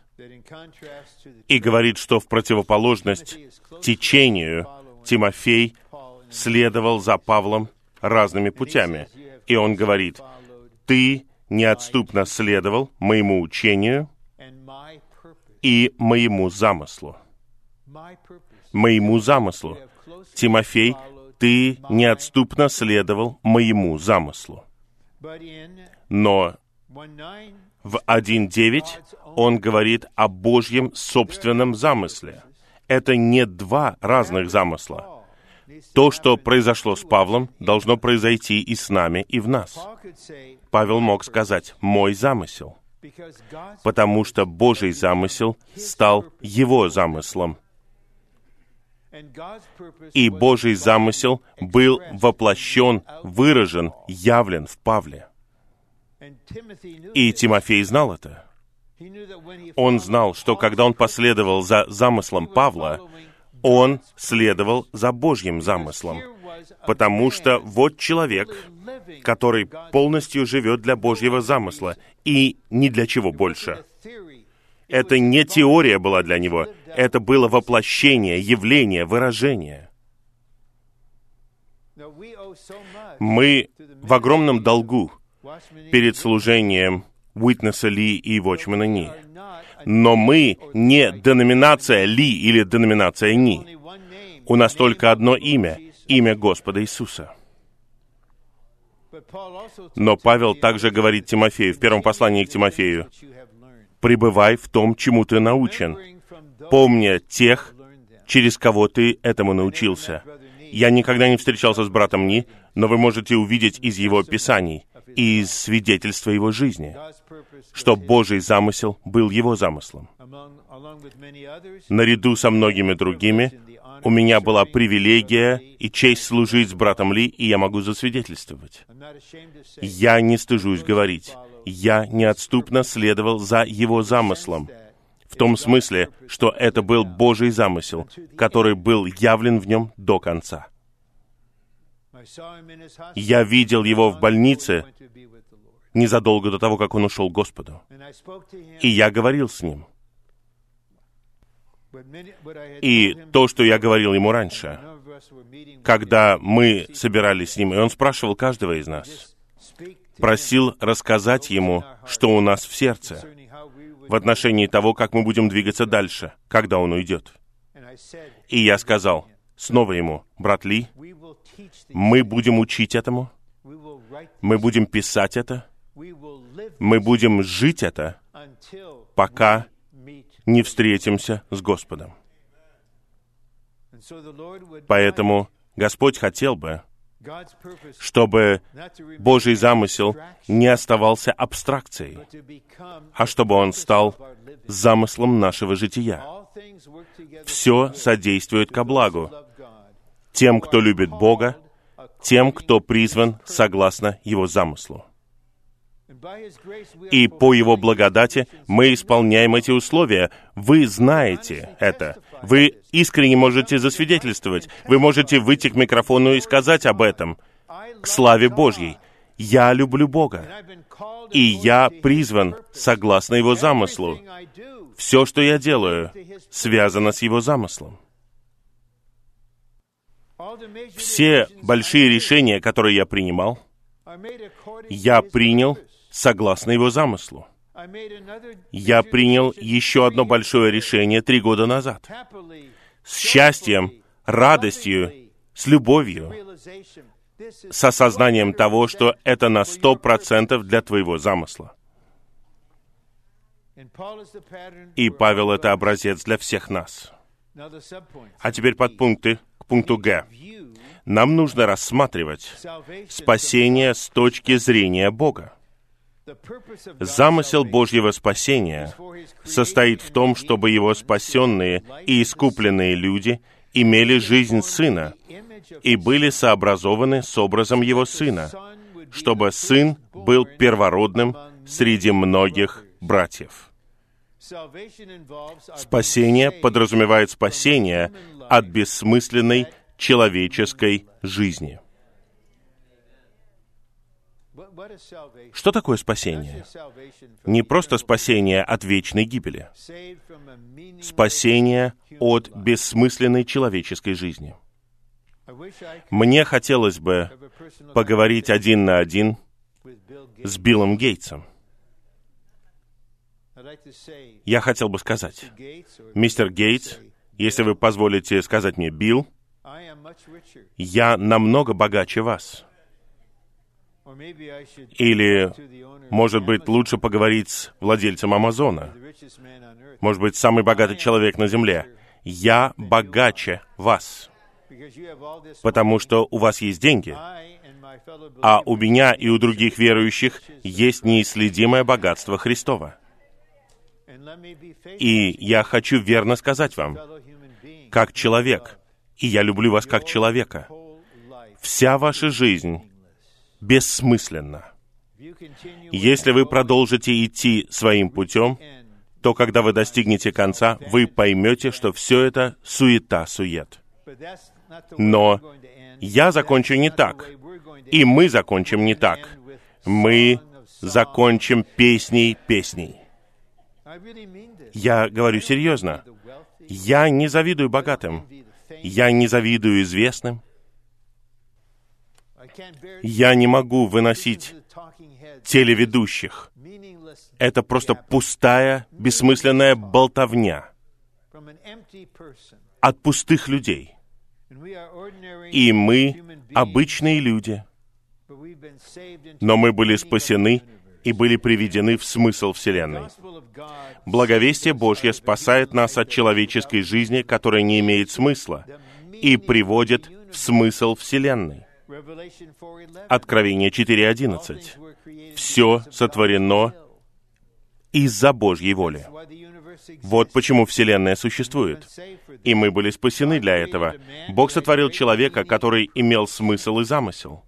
и говорит, что в противоположность течению Тимофей следовал за Павлом разными путями. И он говорит: «Ты неотступно следовал моему учению и моему замыслу». Моему замыслу. Тимофей, ты неотступно следовал моему замыслу. Но в один девять он говорит о Божьем собственном замысле. Это не два разных замысла. То, что произошло с Павлом, должно произойти и с нами, и в нас. Павел мог сказать: «Мой замысел», потому что Божий замысел стал его замыслом. И Божий замысел был воплощен, выражен, явлен в Павле. И Тимофей знал это. Он знал, что когда он последовал за замыслом Павла, он следовал за Божьим замыслом, потому что вот человек, который полностью живет для Божьего замысла и ни для чего больше. Это не теория была для него, это было воплощение, явление, выражение. Мы в огромном долгу перед служением Уитнесса Ли и Вочмана Ни. Но мы не деноминация Ли или деноминация Ни. У нас только одно имя — имя Господа Иисуса. Но Павел также говорит Тимофею в первом послании к Тимофею: «Пребывай в том, чему ты научен, помня тех, через кого ты этому научился». Я никогда не встречался с братом Ни, но вы можете увидеть из его писаний и из свидетельства его жизни, что Божий замысел был его замыслом. Наряду со многими другими у меня была привилегия и честь служить с братом Ли, и я могу засвидетельствовать. Я не стыжусь говорить, я неотступно следовал за его замыслом, в том смысле, что это был Божий замысел, который был явлен в нем до конца. Я видел его в больнице незадолго до того, как он ушел к Господу. И я говорил с ним. И то, что я говорил ему раньше, когда мы собирались с ним, и он спрашивал каждого из нас, просил рассказать ему, что у нас в сердце, в отношении того, как мы будем двигаться дальше, когда он уйдет. И я сказал снова ему: брат Ли, мы будем учить этому, мы будем писать это, мы будем жить это, пока не встретимся с Господом. Поэтому Господь хотел бы, чтобы Божий замысел не оставался абстракцией, а чтобы он стал замыслом нашего жития. Все содействует ко благу тем, кто любит Бога, тем, кто призван согласно Его замыслу. И по Его благодати мы исполняем эти условия. Вы знаете это. Вы искренне можете засвидетельствовать. Вы можете выйти к микрофону и сказать об этом. К славе Божьей. Я люблю Бога. И я призван согласно Его замыслу. Все, что я делаю, связано с Его замыслом. Все большие решения, которые я принимал, я принял согласно Его замыслу. Я принял еще одно большое решение три года назад. С счастьем, радостью, с любовью, с осознанием того, что это на сто процентов для твоего замысла. И Павел — это образец для всех нас. А теперь подпункты к пункту Г. Нам нужно рассматривать спасение с точки зрения Бога. Замысел Божьего спасения состоит в том, чтобы Его спасенные и искупленные люди имели жизнь Сына и были сообразованы с образом Его Сына, чтобы Сын был первородным среди многих братьев. Спасение подразумевает спасение от бессмысленной человеческой жизни. Что такое спасение? Не просто спасение от вечной гибели. Спасение от бессмысленной человеческой жизни. Мне хотелось бы поговорить один на один с Биллом Гейтсом. Я хотел бы сказать: мистер Гейтс, если вы позволите сказать мне Билл, я намного богаче вас. Или, может быть, лучше поговорить с владельцем Амазона. Может быть, самый богатый человек на земле. Я богаче вас, потому что у вас есть деньги, а у меня и у других верующих есть неисследимое богатство Христова. И я хочу верно сказать вам, как человек, и я люблю вас как человека, вся ваша жизнь бессмысленно. Если вы продолжите идти своим путем, то когда вы достигнете конца, вы поймете, что все это суета-сует. Но я закончу не так, и мы закончим не так. Мы закончим песней песней. Я говорю серьезно. Я не завидую богатым. Я не завидую известным. Я не могу выносить телеведущих. Это просто пустая, бессмысленная болтовня от пустых людей. И мы обычные люди, но мы были спасены и были приведены в смысл Вселенной. Благовестие Божье спасает нас от человеческой жизни, которая не имеет смысла, и приводит в смысл Вселенной. Откровение четыре одиннадцать. «Все сотворено из-за Божьей воли». Вот почему Вселенная существует. И мы были спасены для этого. Бог сотворил человека, который имел смысл и замысел.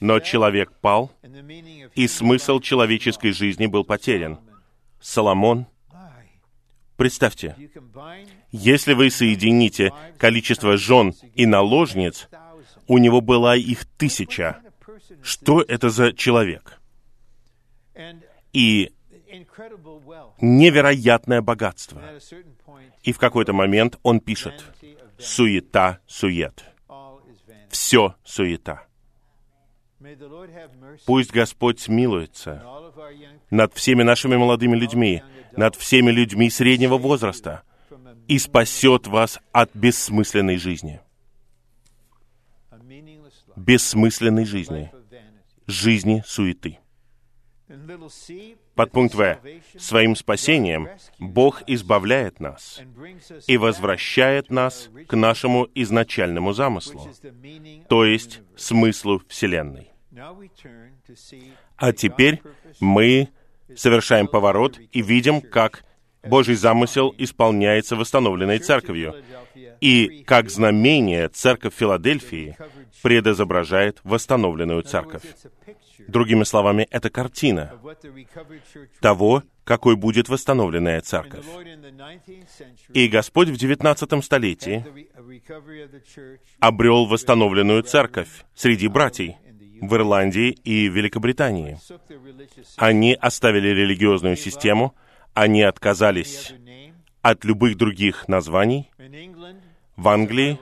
Но человек пал, и смысл человеческой жизни был потерян. Соломон. Представьте, если вы соедините количество жен и наложниц, у него была их тысяча. Что это за человек? И невероятное богатство. И в какой-то момент он пишет: «Суета, сует. Все суета». Пусть Господь смилуется над всеми нашими молодыми людьми, над всеми людьми среднего возраста и спасет вас от бессмысленной жизни. Бессмысленной жизни. Жизни суеты. Подпункт В. Своим спасением Бог избавляет нас и возвращает нас к нашему изначальному замыслу, то есть смыслу Вселенной. А теперь мы совершаем поворот и видим, как Божий замысел исполняется восстановленной Церковью, и как знамение Церковь Филадельфии предизображает восстановленную Церковь. Другими словами, это картина того, какой будет восстановленная Церковь. И Господь в девятнадцатом столетии обрел восстановленную Церковь среди братьев в Ирландии и Великобритании. Они оставили религиозную систему, они отказались от любых других названий. В Англии,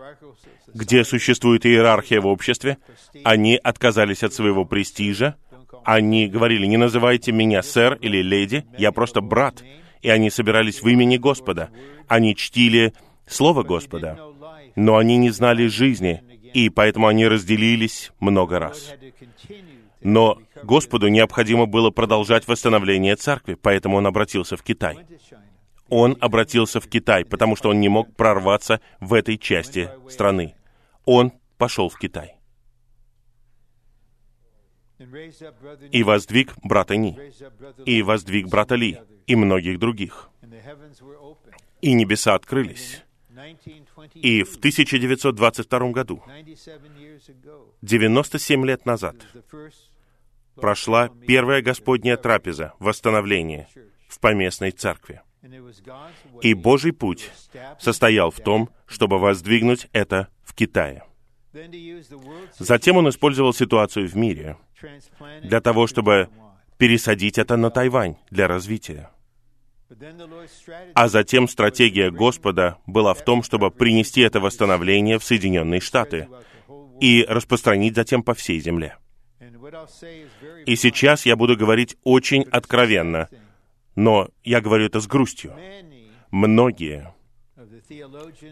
где существует иерархия в обществе, они отказались от своего престижа. Они говорили: «Не называйте меня сэр или леди, я просто брат». И они собирались в имени Господа. Они чтили Слово Господа, но они не знали жизни, и поэтому они разделились много раз. Но Господу необходимо было продолжать восстановление церкви, поэтому Он обратился в Китай. Он обратился в Китай, потому что он не мог прорваться в этой части страны. Он пошел в Китай. И воздвиг брата Ни, и воздвиг брата Ли, и многих других. И небеса открылись. И в тысяча девятьсот двадцать втором году, девяносто семь лет назад, прошла первая Господняя трапеза восстановления в поместной церкви. И Божий путь состоял в том, чтобы воздвигнуть это в Китае. Затем он использовал ситуацию в мире для того, чтобы пересадить это на Тайвань для развития. А затем стратегия Господа была в том, чтобы принести это восстановление в Соединенные Штаты и распространить затем по всей земле. И сейчас я буду говорить очень откровенно, но я говорю это с грустью. Многие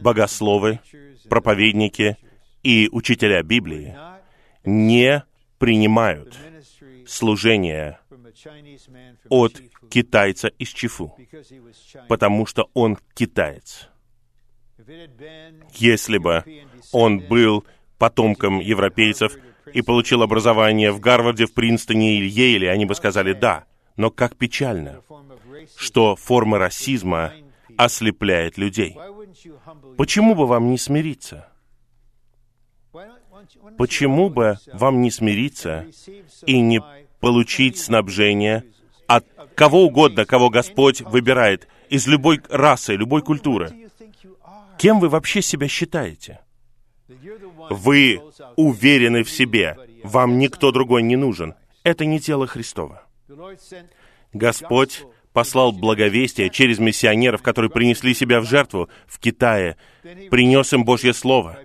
богословы, проповедники и учителя Библии не принимают служение от китайца из Чифу, потому что он китаец. Если бы он был потомком европейцев и получил образование в Гарварде, в Принстоне или Йейле, они бы сказали «да». Но как печально, что форма расизма ослепляет людей. Почему бы вам не смириться? Почему бы вам не смириться и не получить снабжение от кого угодно, кого Господь выбирает, из любой расы, любой культуры? Кем вы вообще себя считаете? Вы уверены в себе, вам никто другой не нужен. Это не тело Христово. Господь послал благовестие через миссионеров, которые принесли себя в жертву в Китае, принес им Божье Слово.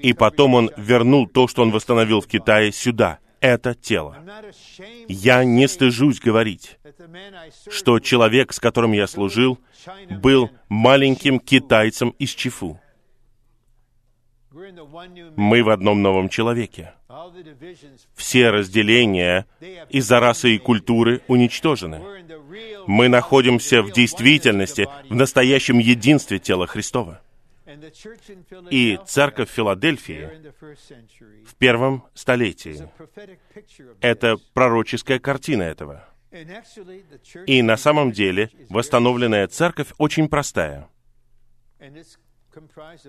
И потом он вернул то, что он восстановил в Китае, сюда. Это тело. Я не стыжусь говорить, что человек, с которым я служил, был маленьким китайцем из Чифу. Мы в одном новом человеке. Все разделения из-за расы и культуры уничтожены. Мы находимся в действительности, в настоящем единстве тела Христова. И церковь Филадельфии в первом столетии — это пророческая картина этого. И на самом деле восстановленная церковь очень простая.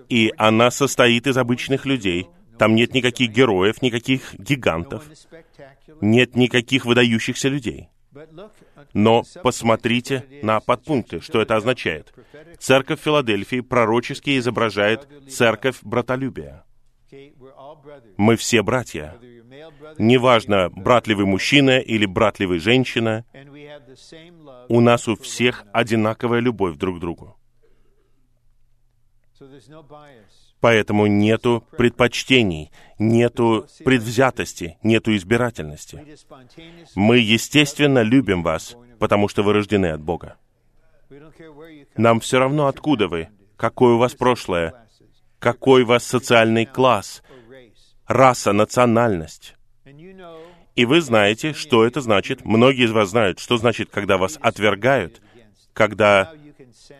И она состоит из обычных людей. Там нет никаких героев, никаких гигантов, нет никаких выдающихся людей. Но посмотрите на подпункты, что это означает. Церковь Филадельфии пророчески изображает церковь братолюбия. Мы все братья. Неважно, брат ли вы мужчина или брат ли вы женщина, у нас у всех одинаковая любовь друг к другу. Поэтому нету предпочтений, нету предвзятости, нету избирательности. Мы, естественно, любим вас, потому что вы рождены от Бога. Нам все равно, откуда вы, какое у вас прошлое, какой у вас социальный класс, раса, национальность. И вы знаете, что это значит. Многие из вас знают, что значит, когда вас отвергают, когда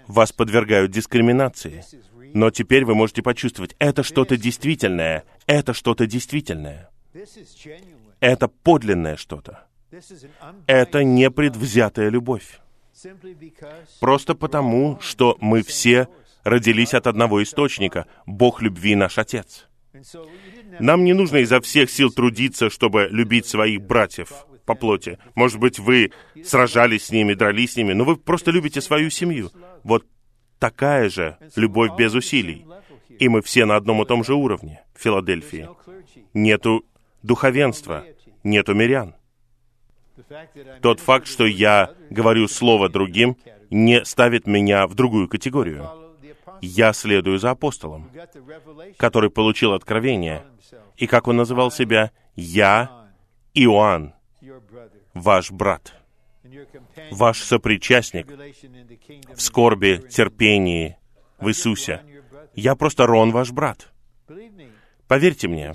вас подвергают дискриминации. Но теперь вы можете почувствовать, это что-то действительное, это что-то действительное. Это подлинное что-то. Это непредвзятая любовь. Просто потому, что мы все родились от одного источника. Бог любви — наш Отец. Нам не нужно изо всех сил трудиться, чтобы любить своих братьев по плоти. Может быть, вы сражались с ними, дрались с ними, но вы просто любите свою семью. Вот такая же любовь без усилий. И мы все на одном и том же уровне в Филадельфии. Нету духовенства, нету мирян. Тот факт, что я говорю слово другим, не ставит меня в другую категорию. Я следую за апостолом, который получил откровение. И как он называл себя? Я, Иоанн, ваш брат, ваш сопричастник в скорби, терпении, в Иисусе. Я просто Рон, ваш брат. Поверьте мне,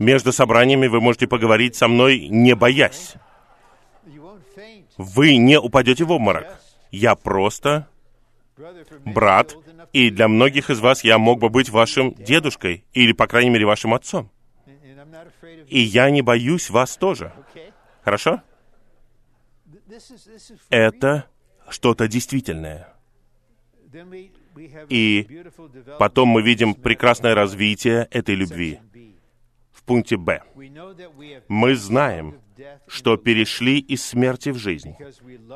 между собраниями вы можете поговорить со мной, не боясь. Вы не упадете в обморок. Я просто брат, и для многих из вас я мог бы быть вашим дедушкой, или, по крайней мере, вашим отцом. И я не боюсь вас тоже. Хорошо? Это что-то действительное. И потом мы видим прекрасное развитие этой любви. В пункте Б. Мы знаем, что перешли из смерти в жизнь,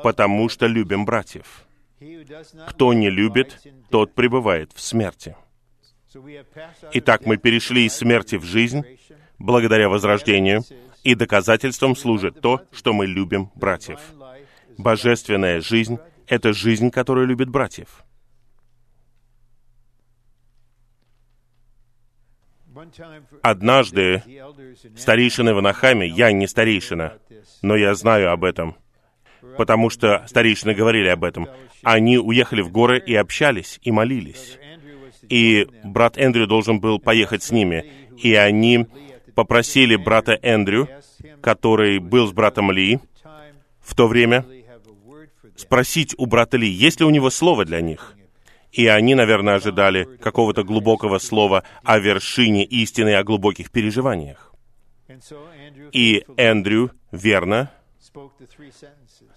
потому что любим братьев. Кто не любит, тот пребывает в смерти. Итак, мы перешли из смерти в жизнь благодаря возрождению, и доказательством служит то, что мы любим братьев. Божественная жизнь — это жизнь, которая любит братьев. Однажды старейшины в Анахайме, я не старейшина, но я знаю об этом, потому что старейшины говорили об этом. Они уехали в горы и общались, и молились. И брат Эндрю должен был поехать с ними. И они попросили брата Эндрю, который был с братом Ли в то время, спросить у брата Ли, есть ли у него слово для них. И они, наверное, ожидали какого-то глубокого слова о вершине истины, о глубоких переживаниях. И Эндрю верно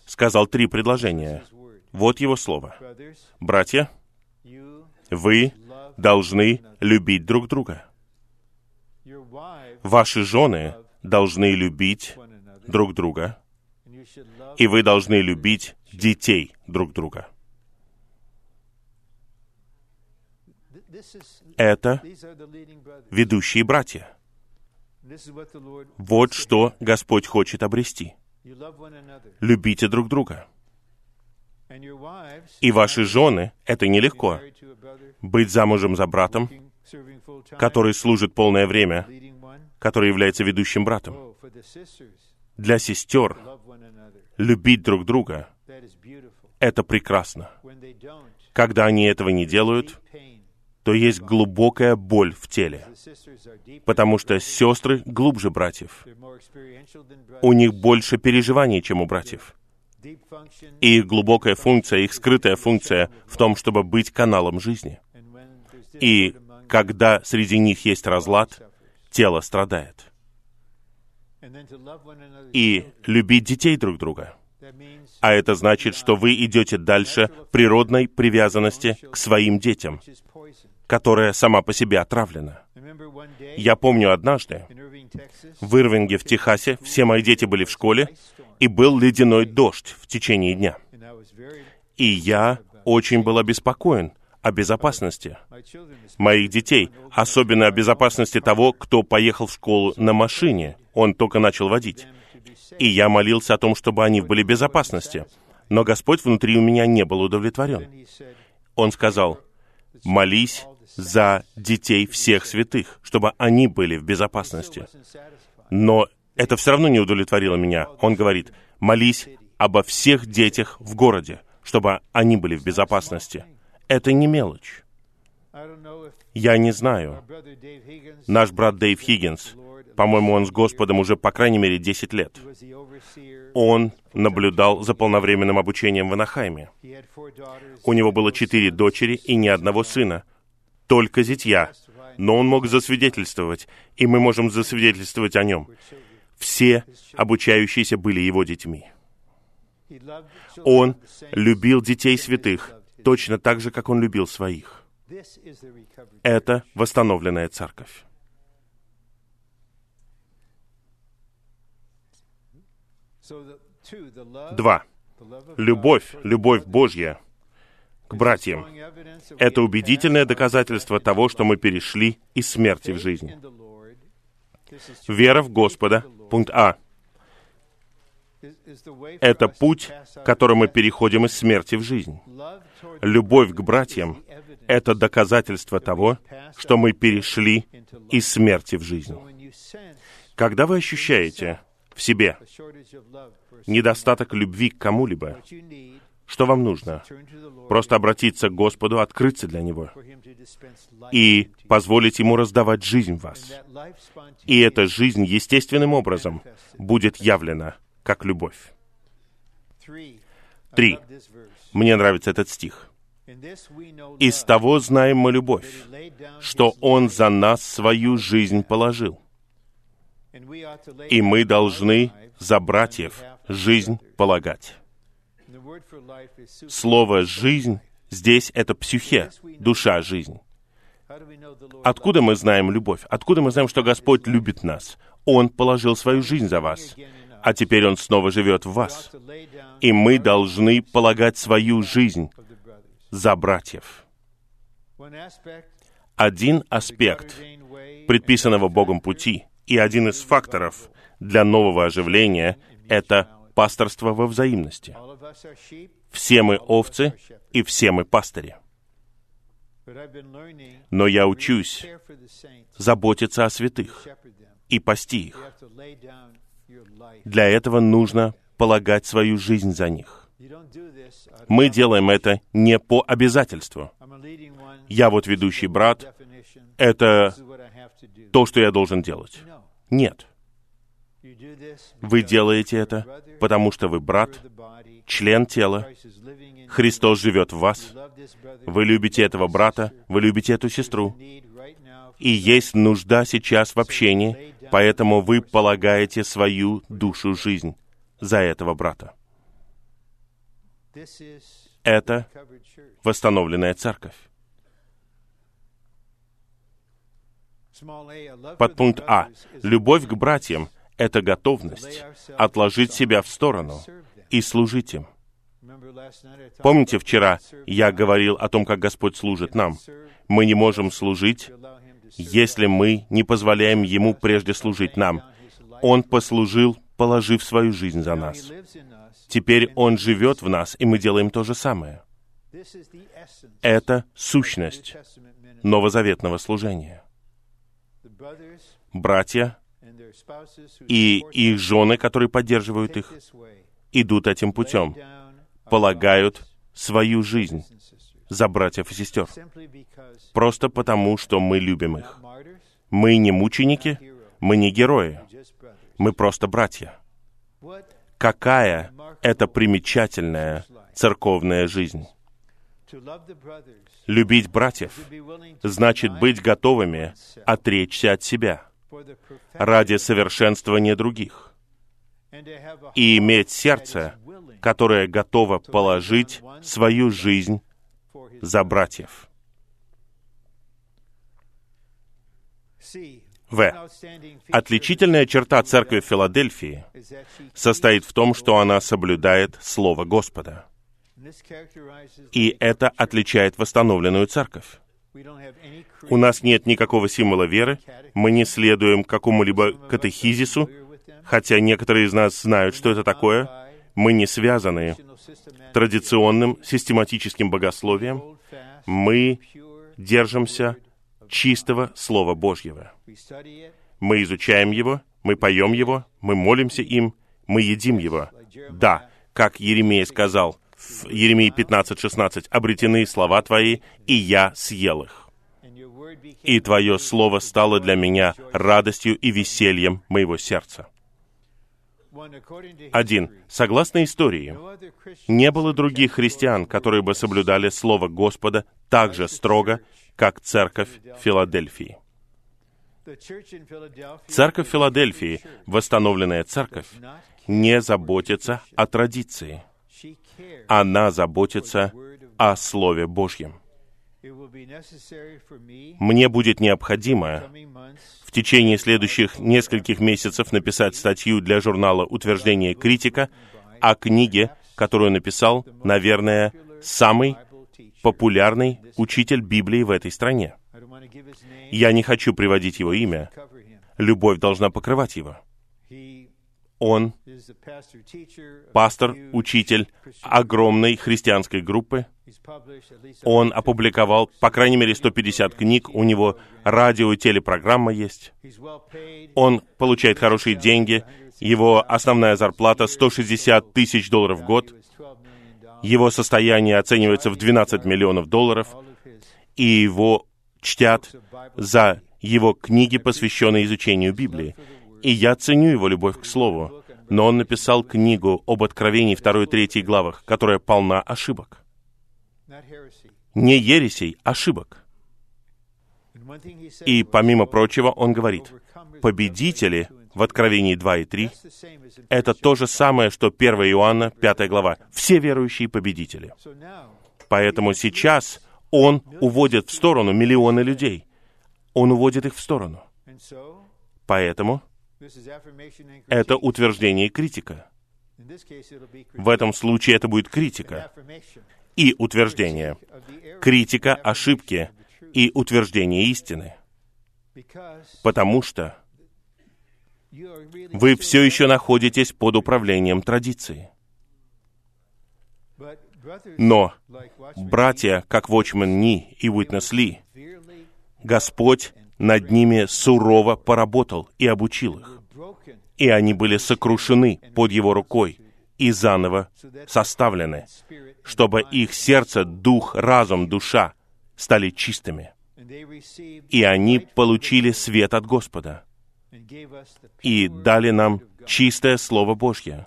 сказал три предложения. Вот его слово. «Братья, вы должны любить друг друга. Ваши жены должны любить друг друга, и вы должны любить детей друг друга». Это ведущие братья. Вот что Господь хочет обрести. Любите друг друга. И ваши жены, это нелегко. Быть замужем за братом, который служит полное время, который является ведущим братом. Для сестер любить друг друга — это прекрасно. Когда они этого не делают, то есть глубокая боль в теле, потому что сестры глубже братьев. У них больше переживаний, чем у братьев. И их глубокая функция, их скрытая функция в том, чтобы быть каналом жизни. И когда среди них есть разлад, тело страдает. И любить детей друг друга. А это значит, что вы идете дальше природной привязанности к своим детям, которая сама по себе отравлена. Я помню однажды, в Ирвинге, в Техасе, все мои дети были в школе, и был ледяной дождь в течение дня. И я очень был обеспокоен о безопасности моих детей, особенно о безопасности того, кто поехал в школу на машине. Он только начал водить. И я молился о том, чтобы они были в безопасности. Но Господь внутри у меня не был удовлетворен. Он сказал: «Молись за детей всех святых, чтобы они были в безопасности». Но это все равно не удовлетворило меня. Он говорит: «Молись обо всех детях в городе, чтобы они были в безопасности». Это не мелочь. Я не знаю. Наш брат Дэйв Хиггинс, по-моему, он с Господом уже, по крайней мере, десять лет. Он наблюдал за полновременным обучением в Анахайме. У него было четыре дочери и ни одного сына, только зятья. Но он мог засвидетельствовать, и мы можем засвидетельствовать о нем. Все обучающиеся были его детьми. Он любил детей святых точно так же, как он любил своих. Это восстановленная церковь. Два. Любовь, любовь Божья к братьям. Это убедительное доказательство того, что мы перешли из смерти в жизнь. Вера в Господа, пункт А. Это путь, которым мы переходим из смерти в жизнь. Любовь к братьям — это доказательство того, что мы перешли из смерти в жизнь. Когда вы ощущаете в себе недостаток любви к кому-либо, что вам нужно? Просто обратиться к Господу, открыться для Него и позволить Ему раздавать жизнь в вас. И эта жизнь естественным образом будет явлена как любовь. Три. Мне нравится этот стих. «Из того знаем мы любовь, что Он за нас свою жизнь положил». И мы должны за братьев жизнь полагать. Слово «жизнь» здесь — это псюхе, душа, жизнь. Откуда мы знаем любовь? Откуда мы знаем, что Господь любит нас? Он положил свою жизнь за вас, а теперь Он снова живет в вас. И мы должны полагать свою жизнь за братьев. Один аспект предписанного Богом пути и один из факторов для нового оживления — это пасторство во взаимности. Все мы овцы, и все мы пастыри. Но я учусь заботиться о святых и пасти их. Для этого нужно полагать свою жизнь за них. Мы делаем это не по обязательству. Я вот ведущий брат, это то, что я должен делать. Нет. Вы делаете это, потому что вы брат, член тела, Христос живет в вас, вы любите этого брата, вы любите эту сестру, и есть нужда сейчас в общении, поэтому вы полагаете свою душу, жизнь за этого брата. Это восстановленная церковь. Подпункт А. Любовь к братьям — это готовность отложить себя в сторону и служить им. Помните, вчера я говорил о том, как Господь служит нам? Мы не можем служить, если мы не позволяем Ему прежде служить нам. Он послужил, положив свою жизнь за нас. Теперь Он живет в нас, и мы делаем то же самое. Это сущность новозаветного служения. Братья и их жены, которые поддерживают их, идут этим путем, полагают свою жизнь за братьев и сестер. Просто потому, что мы любим их. Мы не мученики, мы не герои. Мы просто братья. Какая это примечательная церковная жизнь. Любить братьев значит быть готовыми отречься от себя ради совершенствования других и иметь сердце, которое готово положить свою жизнь за братьев. В. Отличительная черта церкви в Филадельфии состоит в том, что она соблюдает Слово Господа. И это отличает восстановленную церковь. У нас нет никакого символа веры, мы не следуем какому-либо катехизису, хотя некоторые из нас знают, что это такое. Мы не связаны традиционным систематическим богословием. Мы держимся чистого Слова Божьего. Мы изучаем его, мы поем его, мы молимся им, мы едим его. Да, как Иеремия сказал в Иеремии пятнадцать шестнадцать, «Обретены слова твои, и я съел их. И твое слово стало для меня радостью и весельем моего сердца». Один. Согласно истории, не было других христиан, которые бы соблюдали Слово Господа так же строго, как Церковь Филадельфии. Церковь Филадельфии, восстановленная Церковь, не заботится о традиции. Она заботится о Слове Божьем. Мне будет необходимо в течение следующих нескольких месяцев написать статью для журнала «Утверждение критика» о книге, которую написал, наверное, самый популярный учитель Библии в этой стране. Я не хочу приводить его имя. Любовь должна покрывать его. Он пастор, учитель огромной христианской группы. Он опубликовал, по крайней мере, сто пятьдесят книг. У него радио и телепрограмма есть. Он получает хорошие деньги. Его основная зарплата — сто шестьдесят тысяч долларов в год. Его состояние оценивается в двенадцать миллионов долларов. И его чтят за его книги, посвященные изучению Библии. И я ценю его любовь к Слову, но он написал книгу об Откровении второй и третьей главах, которая полна ошибок. Не ересей, ошибок. И, помимо прочего, он говорит, победители в Откровении два и три — это то же самое, что первое Иоанна, пятая глава. Все верующие победители. Поэтому сейчас он уводит в сторону миллионы людей. Он уводит их в сторону. Поэтому это утверждение критика. В этом случае это будет критика и утверждение. Критика ошибки и утверждение истины. Потому что вы все еще находитесь под управлением традиции. Но братья, как Вочман Ни и Уитнесс Ли, Господь над ними сурово поработал и обучил их. И они были сокрушены под его рукой и заново составлены, чтобы их сердце, дух, разум, душа стали чистыми. И они получили свет от Господа и дали нам чистое Слово Божье.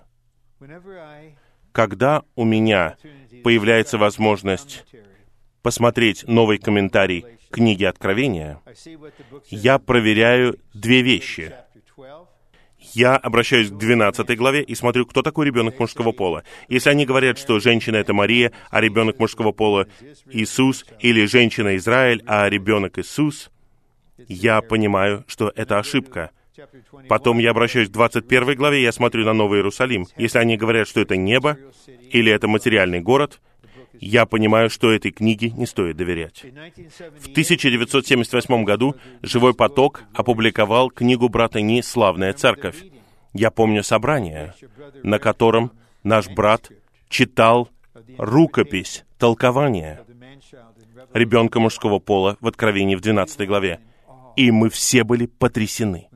Когда у меня появляется возможность посмотреть новый комментарий книги Откровения, я проверяю две вещи. Я обращаюсь к двенадцатой главе и смотрю, кто такой ребенок мужского пола. Если они говорят, что женщина — это Мария, а ребенок мужского пола — Иисус, или женщина — Израиль, а ребенок — Иисус, я понимаю, что это ошибка. Потом я обращаюсь к двадцать первой главе, я смотрю на Новый Иерусалим. Если они говорят, что это небо, или это материальный город, я понимаю, что этой книге не стоит доверять. В тысяча девятьсот семьдесят восьмом году «Живой поток» опубликовал книгу брата Ни «Славная церковь». Я помню собрание, на котором наш брат читал рукопись толкования ребенка мужского пола в Откровении в двенадцатой главе. И мы все были потрясены,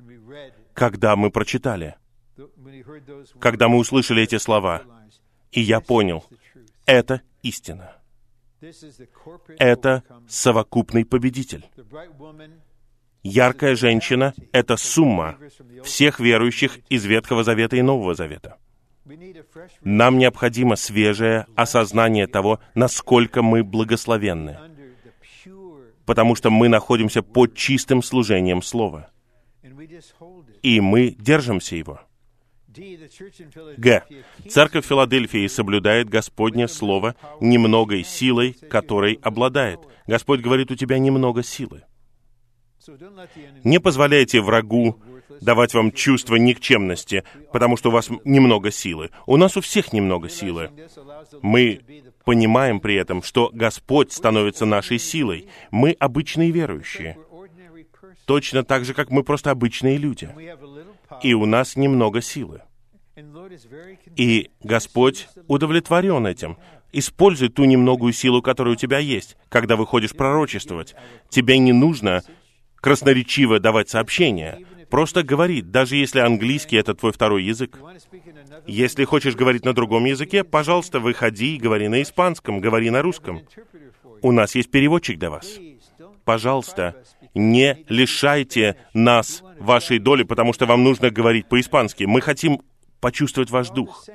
когда мы прочитали, когда мы услышали эти слова. И я понял, это истина. Это совокупный победитель. Яркая женщина — это сумма всех верующих из Ветхого Завета и Нового Завета. Нам необходимо свежее осознание того, насколько мы благословенны, потому что мы находимся под чистым служением Слова, и мы держимся его. Г. Церковь Филадельфии соблюдает Господне Слово немногой силой, которой обладает. Господь говорит, у тебя немного силы. Не позволяйте врагу давать вам чувство никчемности, потому что у вас немного силы. У нас у всех немного силы. Мы понимаем при этом, что Господь становится нашей силой. Мы обычные верующие. Точно так же, как мы просто обычные люди. И у нас немного силы. И Господь удовлетворен этим. Используй ту немногую силу, которая у тебя есть, когда выходишь пророчествовать. Тебе не нужно красноречиво давать сообщения. Просто говори, даже если английский — это твой второй язык. Если хочешь говорить на другом языке, пожалуйста, выходи и говори на испанском, говори на русском. У нас есть переводчик для вас. Пожалуйста, не лишайте нас вашей доли, потому что вам нужно говорить по-испански. Мы хотим почувствовать ваш дух.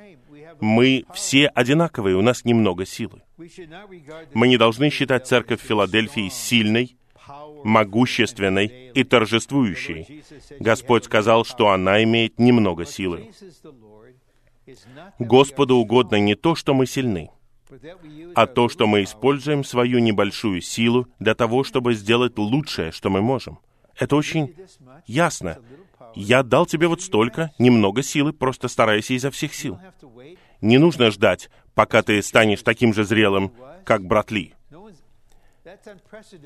Мы все одинаковые, у нас немного силы. Мы не должны считать церковь Филадельфии сильной, могущественной и торжествующей. Господь сказал, что она имеет немного силы. Господу угодно не то, что мы сильны, а то, что мы используем свою небольшую силу для того, чтобы сделать лучшее, что мы можем. Это очень ясно. Я дал тебе вот столько, немного силы, просто старайся изо всех сил. Не нужно ждать, пока ты станешь таким же зрелым, как брат Ли.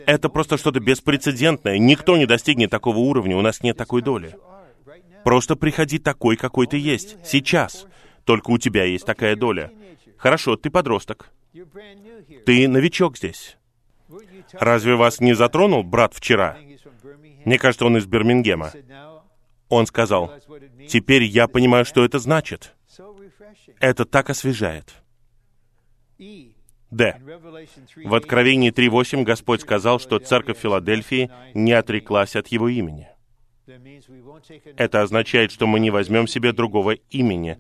Это просто что-то беспрецедентное. Никто не достигнет такого уровня, у нас нет такой доли. Просто приходи такой, какой ты есть, сейчас. Только у тебя есть такая доля. Хорошо, ты подросток. Ты новичок здесь. Разве вас не затронул брат вчера? Мне кажется, он из Бирмингема. Он сказал, «Теперь я понимаю, что это значит». Это так освежает. Д. В Откровении три восемь Господь сказал, что церковь Филадельфии не отреклась от Его имени. Это означает, что мы не возьмем себе другого имени.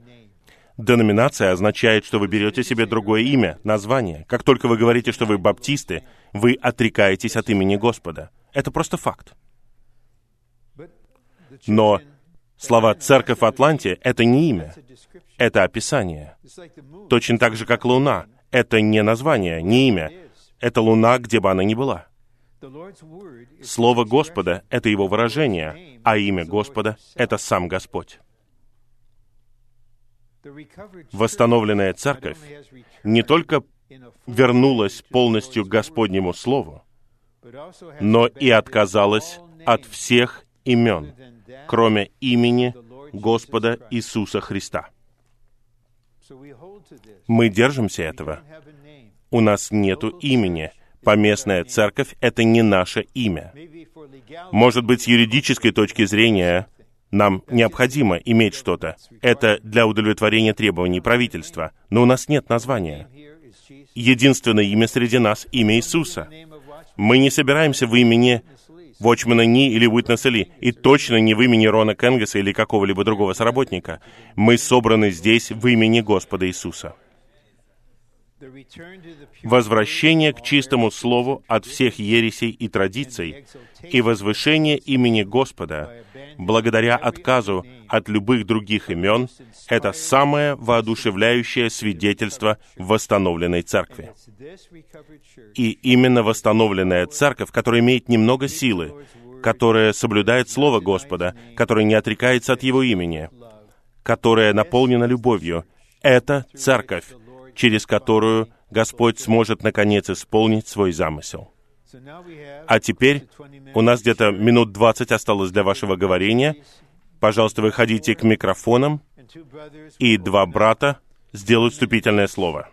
Деноминация означает, что вы берете себе другое имя, название. Как только вы говорите, что вы баптисты, вы отрекаетесь от имени Господа. Это просто факт. Но слова «церковь в Атланте» — это не имя, это описание. Точно так же, как «луна». Это не название, не имя. Это луна, где бы она ни была. Слово Господа — это Его выражение, а имя Господа — это сам Господь. Восстановленная церковь не только вернулась полностью к Господнему Слову, но и отказалась от всех имен, кроме имени Господа Иисуса Христа. Мы держимся этого. У нас нету имени. Поместная церковь — это не наше имя. Может быть, с юридической точки зрения нам необходимо иметь что-то. Это для удовлетворения требований правительства. Но у нас нет названия. Единственное имя среди нас — имя Иисуса. Мы не собираемся в имени Вочмана Ни или Уитнесса Ли, и точно не в имени Рона Кенгаса или какого-либо другого соработника. Мы собраны здесь в имени Господа Иисуса. Возвращение к чистому слову от всех ересей и традиций и возвышение имени Господа, благодаря отказу от любых других имен, это самое воодушевляющее свидетельство восстановленной церкви. И именно восстановленная церковь, которая имеет немного силы, которая соблюдает Слово Господа, которая не отрекается от Его имени, которая наполнена любовью, это церковь, через которую Господь сможет, наконец, исполнить свой замысел. А теперь у нас где-то минут двадцать осталось для вашего говорения. Пожалуйста, выходите к микрофонам, и два брата сделают вступительное слово.